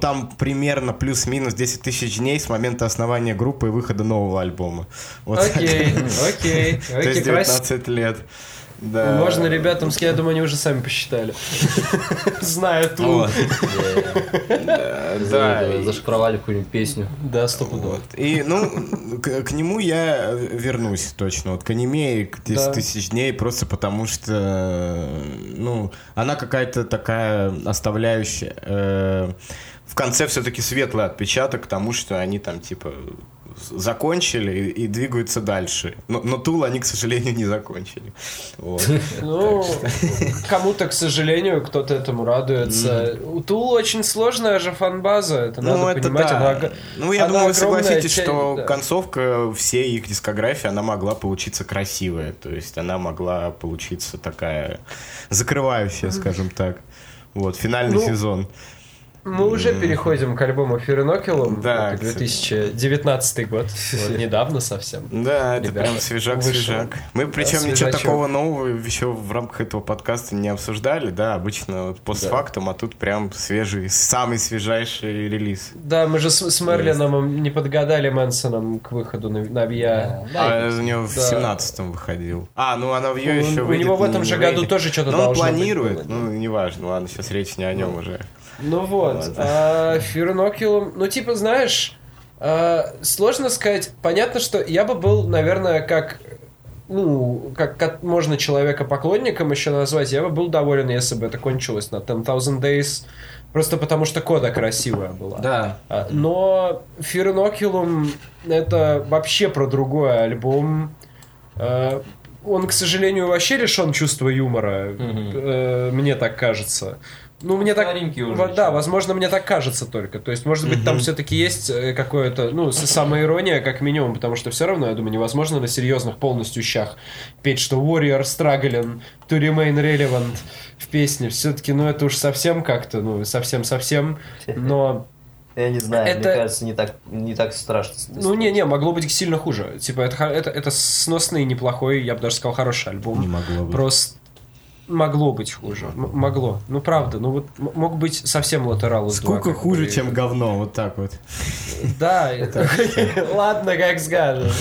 там примерно плюс-минус 10 тысяч дней с момента основания группы и выхода нового альбома. Вот. Окей. То есть 19 лет. Да. Можно ребятам, я думаю, они уже сами посчитали. Знаю Tool. Да. Зашифровали какую-нибудь песню. Да, 100%. И, к нему я вернусь точно. Вот к аниме и к 10 тысяч дней, просто потому что, она какая-то такая оставляющая... В конце все-таки светлый отпечаток, потому что они там, типа, закончили и двигаются дальше. Но Тул они, к сожалению, не закончили. Ну, кому-то, к сожалению, кто-то этому радуется. У Тул очень сложная же фан-база, это надо понимать. Ну, я думаю, вы согласитесь, что концовка всей их дискографии, она могла получиться красивая. То есть она могла получиться такая закрывающая, скажем так. Вот, финальный сезон. Мы уже переходим к альбому Ференокилум, да, 2019 год, вот, недавно совсем. Да, это прям свежак-свежак. Мы причем ничего такого нового еще в рамках этого подкаста не обсуждали, да, обычно вот постфактум, а тут прям свежий, самый свежайший релиз. Да, мы же с Мерлином не подгадали Мэнсоном к выходу на Вья. А у него в 17-м выходил. А, ну она в Вья еще выйдет. У него в этом же году тоже что-то должно быть. Он планирует, ну неважно, ладно, сейчас речь не о нем уже. Ну вот, Ференокилум, ну типа, знаешь, сложно сказать, понятно, что я бы был, наверное, как можно человека поклонником еще назвать, я бы был доволен, если бы это кончилось на 10,000 Days, просто потому что кода красивая была. Да. Но Ференокилум это вообще про другой альбом. Он, к сожалению, вообще лишен чувства юмора, мне так кажется. Ну, мне так... Да, возможно, мне так кажется только. То есть, может быть, там все-таки есть какое-то... Ну, самоирония, как минимум, потому что все равно, я думаю, невозможно на серьезных полностью щах петь, что Warrior struggling to remain relevant в песне. Все-таки, ну, это уж совсем как-то, ну, совсем-совсем, но... Я не знаю, это... мне кажется, не так страшно. Ну, не, могло быть сильно хуже. Типа, это сносный, неплохой, я бы даже сказал, хороший альбом. Не могло быть. Просто... Могло быть хуже. Могло. Ну, правда. Ну, вот мог быть совсем латерал. Сколько хуже, чем говно. Вот так вот. Да. Ладно, как скажешь.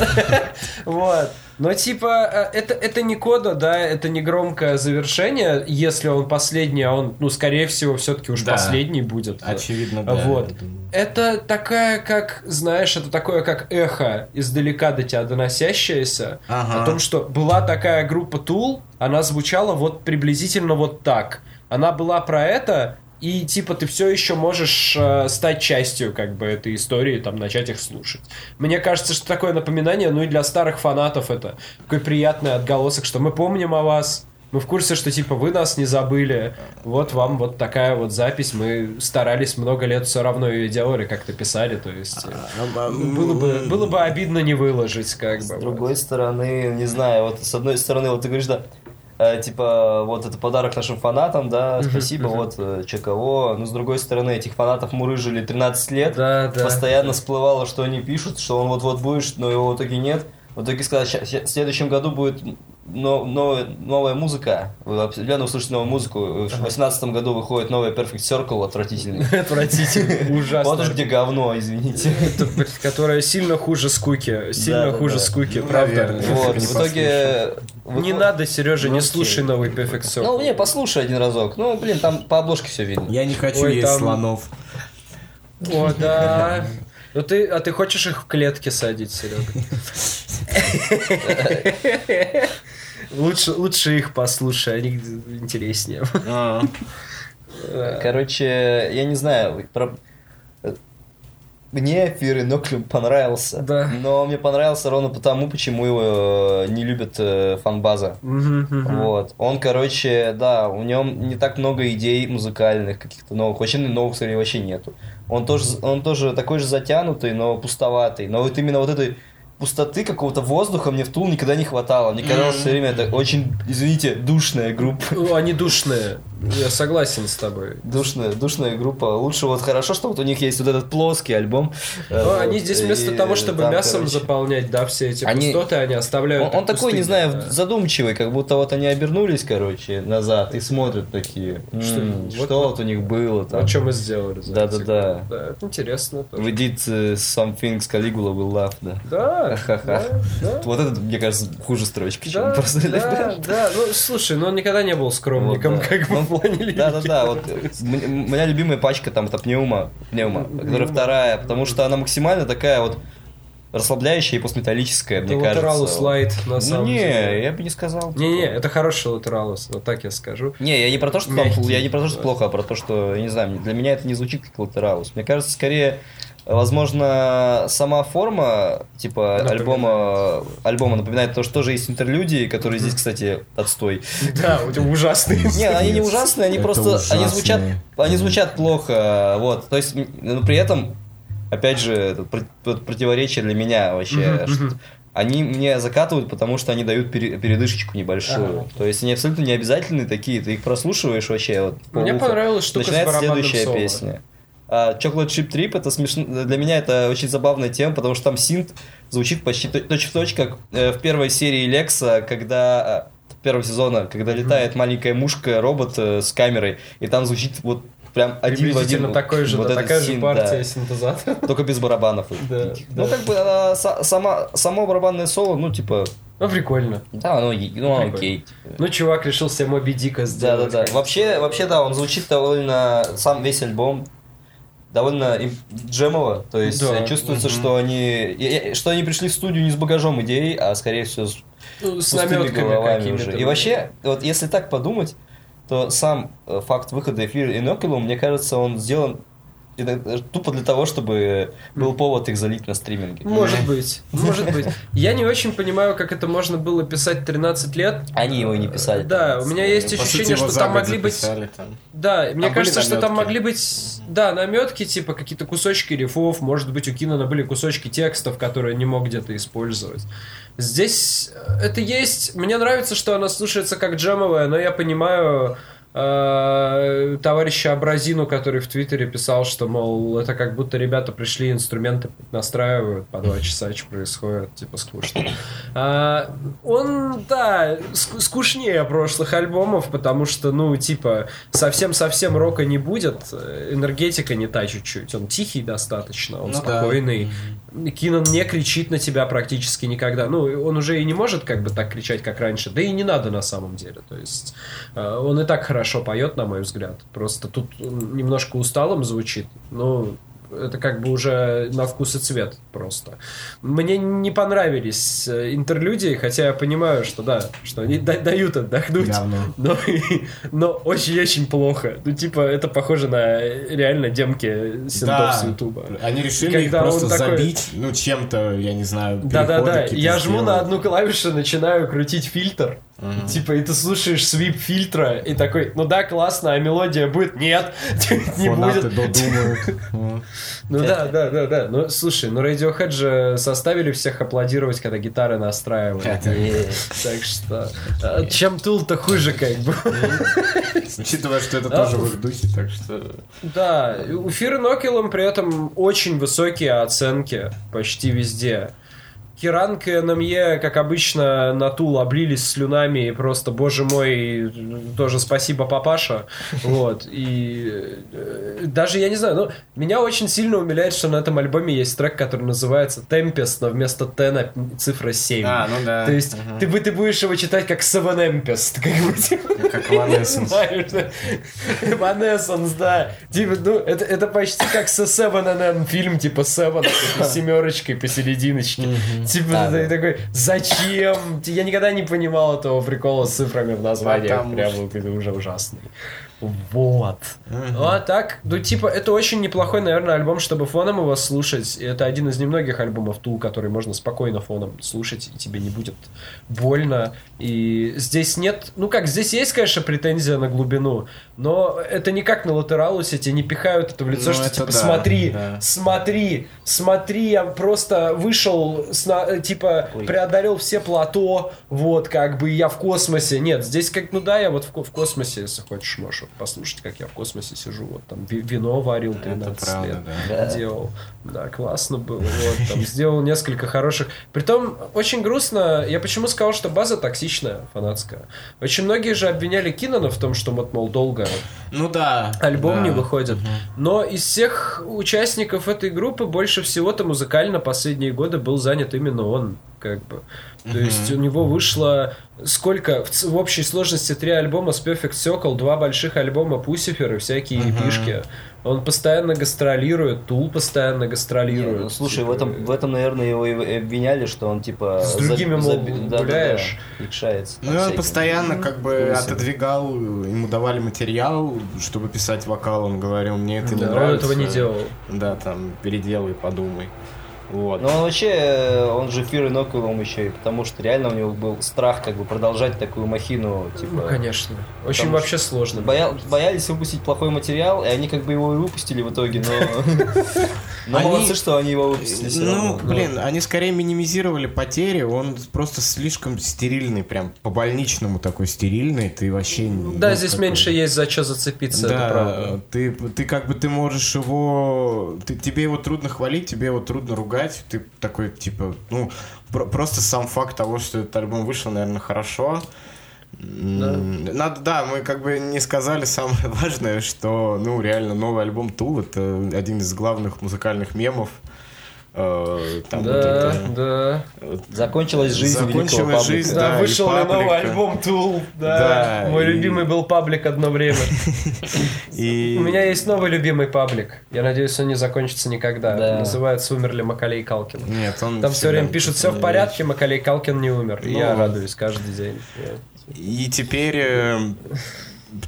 Вот. Но, типа, это не кода, да, это не громкое завершение. Если он последний, а он, ну, скорее всего, все-таки уж последний будет. Очевидно, да. Вот. Это такая, как, знаешь, это такое, как эхо издалека до тебя доносящееся. Ага. О том, что была такая группа Tool, она звучала вот приблизительно вот так. Она была про это... И, типа, ты все еще можешь стать частью, как бы, этой истории, там, начать их слушать. Мне кажется, что такое напоминание, ну, и для старых фанатов это такой приятный отголосок, что мы помним о вас, мы в курсе, что, типа, вы нас не забыли, вот вам вот такая вот запись, мы старались много лет все равно ее делали, как-то писали, то есть было бы обидно не выложить, как бы. С другой стороны, не знаю, вот с одной стороны, вот ты говоришь, да, типа, вот это подарок нашим фанатам, да, спасибо, вот, чеково. Но, с другой стороны, этих фанатов мурыжили 13 лет, постоянно всплывало, что они пишут, что он вот-вот будет, но его в итоге нет. В итоге сказали, в следующем году будет новая музыка, вы определенно услышите новую музыку. В 2018 году выходит новая Perfect Circle, отвратительный, ужасно. Вот уж где говно, извините. Которая сильно хуже скуки, правда. Вот, в итоге... Не надо, Сережа, не слушай новый Perfect Circle. Ну, не, послушай один разок. Ну, блин, там по обложке все видно. Я не хочу есть слонов. О, да... Ну ты, а ты хочешь их в клетке садить, Серега? Лучше их послушай, они интереснее. Короче, я не знаю, мне Ференокилум понравился, но мне понравился ровно потому, почему его не любит фан-база. Вот. Он, короче, да, у него не так много идей музыкальных, каких-то новых, вообще новых, кстати, вообще нету. Он тоже такой же затянутый, но пустоватый. Но вот именно вот этой пустоты какого-то воздуха мне в Tool никогда не хватало. Мне казалось все время это очень, извините, душная группа. Ну, они душные. Я согласен с тобой. Душная группа. Лучше вот хорошо, что вот у них есть вот этот плоский альбом. Ну, они здесь вместо того, чтобы там, мясом заполнять, да, все эти пустоты, они оставляют. Он такой, не знаю, задумчивый, как будто вот они обернулись, короче, назад и смотрят такие. Что вот у них было там. А что мы сделали? Да. Интересно. We did some things Caligula will laugh, да. Да. Вот этот, мне кажется, хуже строчки, чем просто. Да. Ну, слушай, но он никогда не был скромником, как бы. Да, вот у меня любимая пачка там это пневма, которая вторая, потому что она максимально такая вот расслабляющая и постметаллическая, мне кажется. Это латералус лайт, на самом деле. Не, я бы не сказал. Не, это хороший латералус, вот так я скажу. Не, я не про то, что плохо, а про то, что, я не знаю, для меня это не звучит как латералус. Мне кажется, скорее Возможно, сама форма типа альбома напоминает то, что тоже есть интерлюдии, которые здесь, кстати, отстой. Да, ужасные. Не, они не ужасные, они просто они звучат плохо. Вот, то есть, но при этом, опять же, это противоречие для меня вообще. Они мне закатывают, потому что они дают передышечку небольшую. Ага. То есть они абсолютно не обязательны такие, ты их прослушиваешь вообще. Вот, мне понравилась штука с барабанным соло. Начинается следующая песня. Chocolate Chip Trip, это смешно. Для меня это очень забавная тема, потому что там синт звучит почти точь-в-точь, как в первой серии Лекса, когда первого сезона, когда летает маленькая мушка, робот с камерой, и там звучит вот прям один в один. Такой же, вот да, такая синт, же партия да. синтезатора. Только без барабанов. Да, ну, да. Как бы она, само барабанное соло, ну, типа... Ну, прикольно. Да, ну окей. Ну, чувак решил себе Моби Дика сделать. Да-да-да. Вообще, да, он звучит довольно... Сам весь альбом довольно джемово. То есть да. чувствуется, что они пришли в студию не с багажом идей, а, скорее всего, с пустыми головами уже. И вообще, вот если так подумать, то сам факт выхода эфира Inoculum, мне кажется, он сделан тупо для того, чтобы был повод их залить на стриминге. Может быть. Я не очень понимаю, как это можно было писать 13 лет. Они его и не писали. Да, у меня есть ощущение, что там могли быть... Да, мне кажется, что там могли быть... Да, намётки, типа какие-то кусочки рифов, может быть, у Кинана были кусочки текстов, которые не мог где-то использовать. Здесь это есть... Мне нравится, что она слушается как джемовая, но я понимаю... товарища Абразину, который в Твиттере писал, что, мол, это как будто ребята пришли, инструменты настраивают, по 2 часа что происходит, типа, скучно. Он, да, скучнее прошлых альбомов, потому что, ну, типа, совсем-совсем рока не будет, энергетика не та чуть-чуть, он тихий достаточно, он спокойный, да. Кинан не кричит на тебя практически никогда, ну, он уже и не может как бы так кричать, как раньше, да и не надо на самом деле, то есть он и так хорошо поет, на мой взгляд. Просто тут немножко усталым звучит. Но это как бы уже на вкус и цвет просто. Мне не понравились интерлюдии, хотя я понимаю, что да, что они дают отдохнуть. Но очень-очень плохо. Ну, типа, это похоже на реально демки синтов с Ютуба. Они решили когда их просто такой... забить, ну, чем-то, я не знаю, да. Я жму на одну клавишу, начинаю крутить фильтр. Типа, и ты слушаешь свип фильтра и такой, ну да, классно, а мелодия будет? Нет, не будет. Ну да. Ну слушай, ну Radiohead же составили всех аплодировать, когда гитары настраивают. Так что чем Tool-то хуже, как бы. Учитывая, что это тоже в их духе, так что. Да, у Fear Inoculum при этом очень высокие оценки почти везде. Керанг и NME, как обычно, на Тул облились слюнами и просто, боже мой, тоже спасибо, папаша. Вот. И даже, я не знаю, но меня очень сильно умиляет, что на этом альбоме есть трек, который называется Tempest, но вместо Т цифра 7. А, ну да. То есть ты будешь его читать как Seven Tempest. Как Evanescence. Evanescence, да. Типа, ну, это почти как со 7NM фильм, типа 7, с семерочкой посерединочке. Типа, ты такой, зачем? Я никогда не понимал этого прикола с цифрами в названии. Прямо ты уже ужасный. Вот. А так, ну типа, это очень неплохой, наверное, альбом, чтобы фоном его слушать. Это один из немногих альбомов Tool, который можно спокойно фоном слушать, и тебе не будет больно. И здесь нет... Ну как, здесь есть, конечно, претензия на глубину, но это не как на Латералусе, тебе не пихают это в лицо, что типа, да, смотри, я просто вышел, типа, преодолел все плато, вот, как бы, я в космосе. Нет, здесь как, ну да, я вот в космосе, если хочешь, можешь послушать, как я в космосе сижу, вот там вино варил 13 правда, лет, да. Делал, да, классно было, вот, там, сделал несколько хороших, притом очень грустно, я почему сказал, что база токсичная, фанатская, очень многие же обвиняли Кинана в том, что, мол, долго альбом не выходит, но из всех участников этой группы больше всего-то музыкально последние годы был занят именно он. как бы. То есть у него вышло сколько? В общей сложности 3 альбома с Perfect Circle, 2 больших альбома Pussifer и всякие EP-шки. Он постоянно гастролирует, Tool постоянно гастролирует. Ну, слушай, типа, в этом, наверное, его и обвиняли, что он типа с другими гуляешь, икшается. Ну, он постоянно как бы отодвигал, ему давали материал, чтобы писать вокал, он говорил, мне это не нравится. Он этого не делал. Да, там, переделай, подумай. Вот. Но он вообще, он же Fear Inoculum еще и потому, что реально у него был страх как бы продолжать такую махину типа. Ну, конечно. Очень вообще сложно. Боялись выпустить плохой материал, и они как бы его и выпустили в итоге, но молодцы, что они его выпустили все равно. Ну, блин, они скорее минимизировали потери, он просто слишком стерильный, прям по-больничному такой стерильный, ты вообще... Да, здесь меньше есть за что зацепиться, это правда. Ты как бы, ты можешь его... Тебе его трудно хвалить, тебе его трудно ругать. Ты такой, типа, ну, просто сам факт того, что этот альбом вышел, наверное, хорошо. Да, мы как бы не сказали самое важное, что, ну, реально, новый альбом Tool — это один из главных музыкальных мемов. Там да. Закончилась жизнь великого паблика. Да, вышел на новый альбом Tool. Да. Мой любимый был паблик одно время. У меня есть новый любимый паблик. Я надеюсь, он не закончится никогда. Да. Называется «Умерли Маколей и Калкин». Нет, он там все время пишут: все в порядке, Маколей Калкин не умер. Я радуюсь каждый день. И теперь...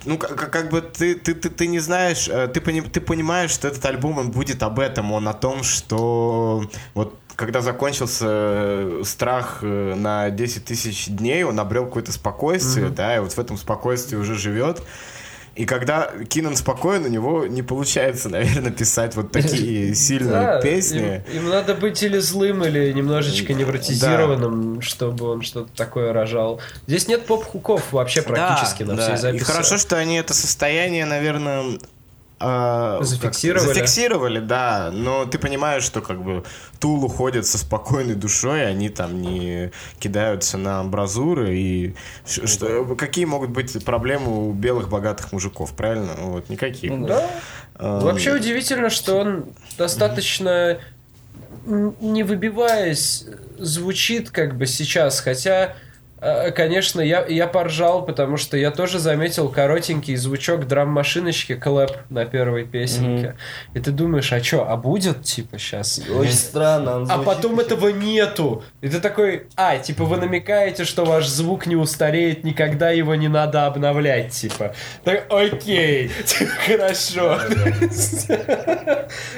Ну, как бы ты не знаешь, ты понимаешь, что этот альбом, он будет об этом, он о том, что вот когда закончился страх на 10 тысяч дней, он обрел какое-то спокойствие, да, и вот в этом спокойствии уже живет. И когда Кинан спокоен, у него не получается, наверное, писать вот такие сильные песни. Им надо быть или злым, или немножечко невротизированным, чтобы он что-то такое рожал. Здесь нет поп-хуков вообще практически на всей записи. И хорошо, что они это состояние, наверное... Зафиксировали, да. Но ты понимаешь, что как бы Tool уходит со спокойной душой, они там не кидаются на амбразуры. И что, какие могут быть проблемы у белых богатых мужиков, правильно? Вот, никаких. Да. Вообще удивительно, что он достаточно, не выбиваясь, звучит как бы сейчас, хотя... Конечно, я поржал, потому что я тоже заметил коротенький звучок драм-машиночки «Клэп» на первой песенке. И ты думаешь, а чё, а будет, типа, сейчас? Очень странно. А потом этого нету. И ты такой, типа, вы намекаете, что ваш звук не устареет, никогда его не надо обновлять, типа. Так, окей, хорошо.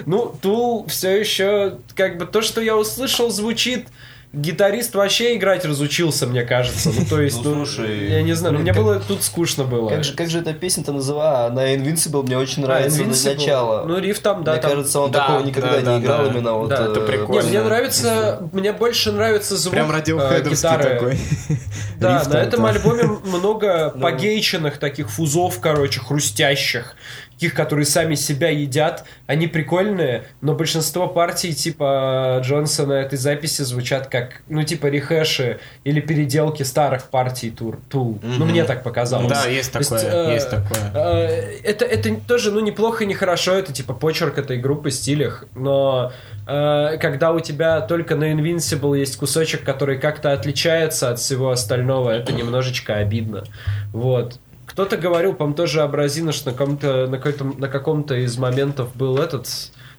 Ну, Tool все еще, как бы, то, что я услышал, звучит... Гитарист вообще играть разучился, мне кажется. Ну, то есть, слушай, я не знаю, мне было тут скучно было. Как же эта песня-то называла? Она Invincible мне очень нравится начала. Ну, риф там, да. Мне кажется, он такого никогда не играл именно вот. Да, это прикольно. Мне больше нравится звук гитары. Прям радиохэдовский такой. Да, на этом альбоме много погейченных таких фузов, короче, хрустящих. Таких, которые сами себя едят, они прикольные, но большинство партий типа Джонсона этой записи звучат как, ну, типа рехэши или переделки старых партий Tool. Ну, мне так показалось. Да, есть такое. Это тоже, ну, неплохо и нехорошо, это типа почерк этой группы, стилях, но когда у тебя только на Invincible есть кусочек, который как-то отличается от всего остального, это немножечко обидно. Вот. Кто-то говорил, по-моему, тоже Абразина, что на каком-то из моментов был этот,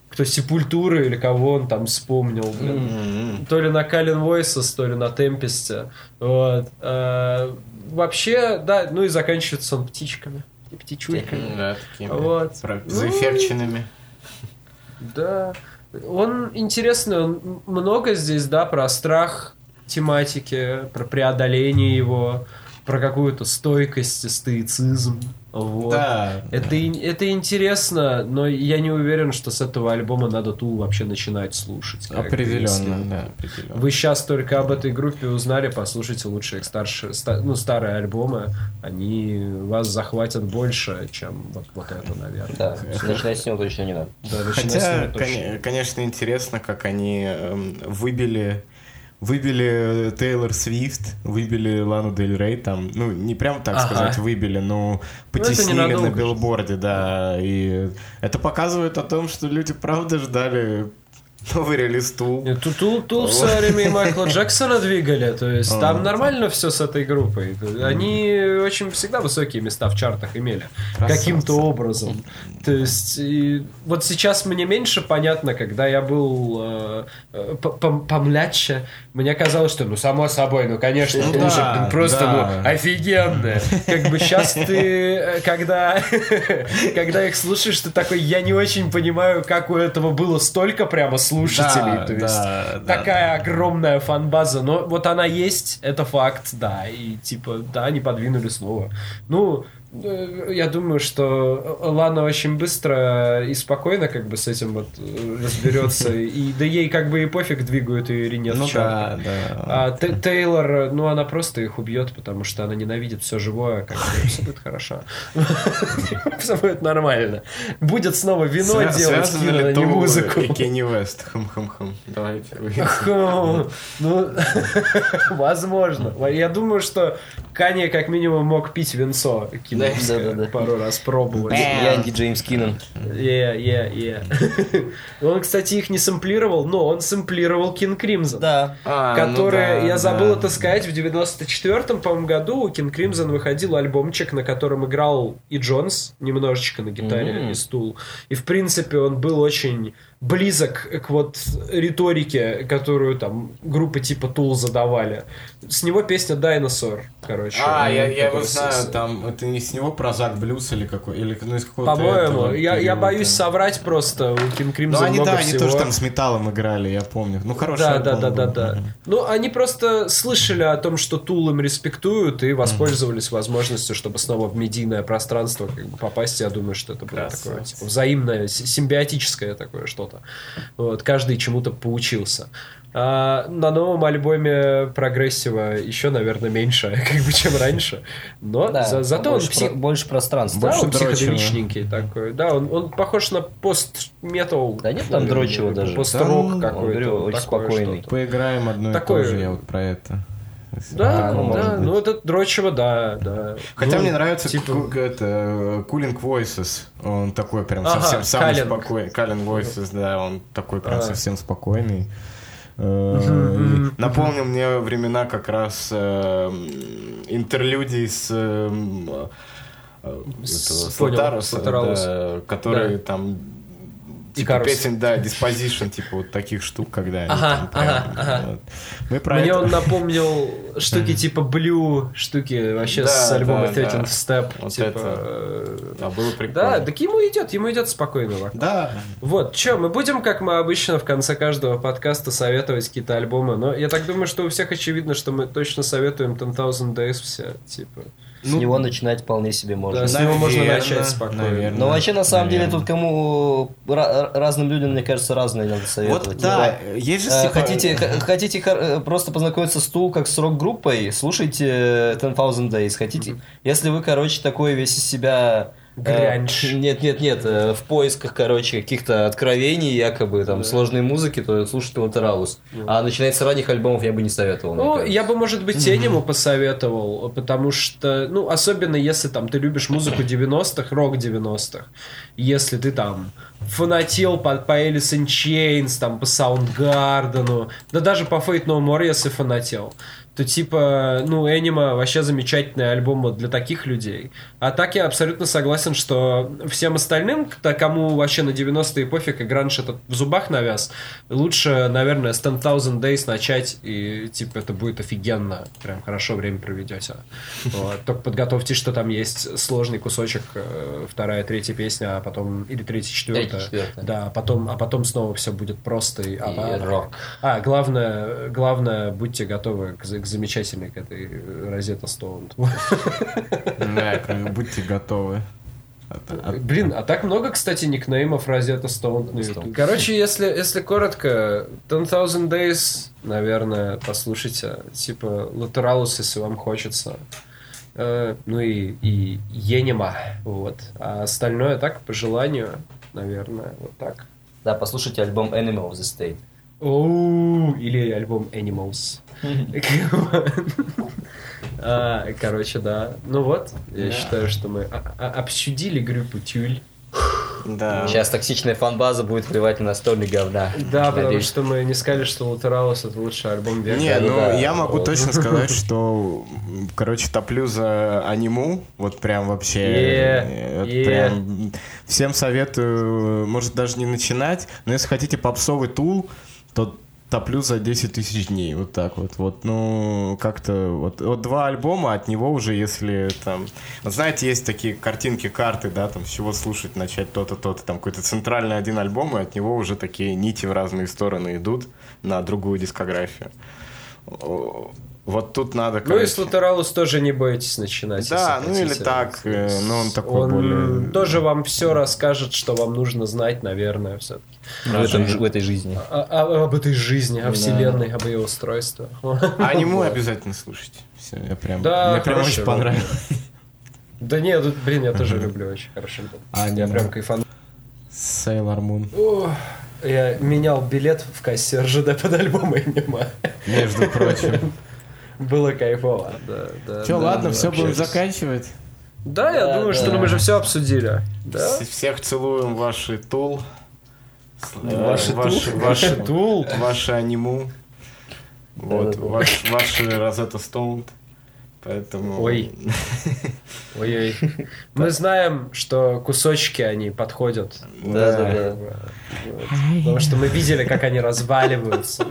кто Сепультуры или кого он там вспомнил, блин. То ли на Calling Voices, то ли на Tempest. Вот. Вообще, да, ну и заканчивается он птичками, птичульками. Да, такими, вот. Заэффекченными. Да. Он интересный, он много здесь, да, про страх тематики, про преодоление его, про какую-то стойкость и стоицизм. Вот. Да. Это интересно, но я не уверен, что с этого альбома надо Tool вообще начинать слушать. Определенно. Вы сейчас только об этой группе узнали, послушайте лучше их старые альбомы, они вас захватят больше, чем вот это, наверное. Да, начинать с него точно не надо. Хотя, конечно, интересно, как они выбили Тейлор Свифт, выбили Лану Дель Рей, там, ну, не прям так сказать выбили, но потеснили на билборде, да, и это показывает о том, что люди правда ждали Вырели стул. Тул в свое время и Майкла Джексона двигали. То есть там нормально все с этой группой. Они очень всегда высокие места в чартах имели. Каким-то образом. То есть вот сейчас мне меньше понятно, когда я был помлядше, мне казалось, что ну само собой, ну конечно, просто офигенно. Как бы сейчас ты, когда их слушаешь, ты такой, я не очень понимаю, как у этого было столько прямо слушателей, да, то есть такая огромная фан-база, но вот она есть, это факт, да, и типа, да, они подвинули слово. Ну, я думаю, что Лана очень быстро и спокойно как бы с этим вот разберется, и да ей как бы и пофиг, двигают ее или нет. Ну да, да. А Тейлор, ну она просто их убьет, потому что она ненавидит все живое, как бы все будет хорошо, все будет нормально. Будет снова вино делать, Кира, не музыку. И Кенни Уэст, хм-хм-хм, давайте. Ну, возможно. Я думаю, что Канье как минимум мог пить винцо, пару раз пробовать. Янги Джеймс Киннон. Он, кстати, их не сэмплировал, но он сэмплировал King Crimson. Да. Который, я забыл это сказать, в 94-м, по-моему, году у King Crimson выходил альбомчик, на котором играл и Джонс немножечко на гитаре, и Стул. И, в принципе, он был очень близок к вот риторике, которую там группы типа Tool задавали. С него песня Dinosaur, короче. Я его знаю, там, это не с него про Зак Блюз или какой, или ну, из какого-то... По-моему, этого, я боюсь соврать просто, у King Crimson много всего. Они тоже там с металлом играли, я помню. Ну, хороший альбом. Да. Ну, они просто слышали о том, что Tool им респектуют, и воспользовались возможностью, чтобы снова в медийное пространство как бы попасть. Я думаю, что это было такое типа взаимное, симбиотическое такое что-то. Вот, каждый чему-то поучился. А на новом альбоме прогрессива еще, наверное, меньше, как бы, чем раньше. Но да, зато больше, он больше пространства. Да, больше он психоделичненький такой. Да, он похож на пост-метал. Да нет там дрочего даже. Пост-рок какой-то. Очень спокойный. Что-то. Поиграем одно и то же, я вот про это. Ну это дрочево, да. Хотя мне нравится Cooling Voices, он такой прям совсем самый спокойный. Calling Voices, да, он такой прям совсем спокойный. Напомнил мне времена как раз интерлюдий с Лотаросом, которые там... Типа песен, да, Disposition, типа вот таких штук, когда они там прям... Мне он напомнил штуки типа Blue, штуки вообще с альбома 13th Step. Вот это... Да, было прикольно. Да, так ему идет спокойно. Да. Вот, чё, мы будем, как мы обычно, в конце каждого подкаста советовать какие-то альбомы, но я так думаю, что у всех очевидно, что мы точно советуем 10,000 Days все, типа... С него начинать вполне себе можно. Да, с него можно начать спокойно. Но вообще, на самом деле, тут кому... Разным людям, мне кажется, разные надо советовать. Вот, да. Есть же хотите просто познакомиться с Tool как с рок-группой, слушайте 10,000 Days. Хотите... Если вы, короче, такой весь из себя... Нет, в поисках, короче, каких-то откровений, якобы, там, сложной музыки, то слушайте Латералус. А начинать с ранних альбомов я бы не советовал. Ну, я бы, может быть, Энему посоветовал, потому что, ну, особенно если, там, ты любишь музыку 90-х, рок 90-х, если ты, там, фанател по Alice in Chains, там, по Soundgarden, да даже по Faith No More, если фанател, то типа, ну, Энема вообще замечательный альбом вот для таких людей. А так я абсолютно согласен, что всем остальным, кому вообще на 90-е пофиг и гранж этот в зубах навяз, лучше, наверное, с 10,000 Days начать, и типа это будет офигенно, прям хорошо время проведете. Вот. Только подготовьтесь, что там есть сложный кусочек, вторая, третья песня, а потом, или третья, четвертая. Да, а потом снова все будет просто. И рок. Главное, будьте готовы к замечательной к этой Rosetta Stone. Да, будьте готовы. Блин, а так много, кстати, никнеймов Rosetta Stone на YouTube. Короче, если коротко, 10,000 Days, наверное, послушайте. Типа Латералус, если вам хочется. Ну и Енема. Вот. А остальное так, по желанию, наверное, вот так. Да, послушайте альбом Enemy of the State. Или альбом Animals. Короче, да. Ну вот, я считаю, что мы обсудили группу Тюль. Да. Сейчас токсичная фан-база будет плевать на настольные говна. Да, надеюсь. Потому что мы не сказали, что Латералус — это лучший альбом века. Не, ну да, я могу точно сказать, что, короче, топлю за аниму. Вот прям вообще. Прям всем советую, может, даже не начинать, но если хотите попсовый тул, то топлю за 10 тысяч дней, вот так вот. Вот, ну, как-то вот два альбома от него уже, если там... Вот знаете, есть такие картинки, карты, да, там, с чего слушать, начать то-то, то-то, там какой-то центральный один альбом, и от него уже такие нити в разные стороны идут на другую дискографию. Вот тут надо, короче... Ну и с Латералус тоже не бойтесь начинать. Да, ну хотите. Или так, но он такой он более... тоже вам все расскажет, что вам нужно знать, наверное, все-таки. В этой жизни. Об этой жизни, о вселенной, об ее устройстве. Аниму обязательно слушайте. Все, я прям... Да, мне прям очень понравилось. Да нет, блин, я тоже люблю очень хорошо. Я прям кайфану. Sailor Moon. Я менял билет в кассе РЖД под альбом аниме. Между прочим. Было кайфово. Да, что, да, ладно, все будем заканчивать? Да, я думаю, что мы же все обсудили. Да? Всех целуем, ваши тул. Ваши тул. Ваши аниму. Вот, ваши Розетта Стоун. Поэтому... Ой. Мы знаем, что кусочки они подходят. Да. Потому что мы видели, как они разваливаются.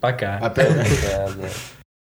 Пока. Опять.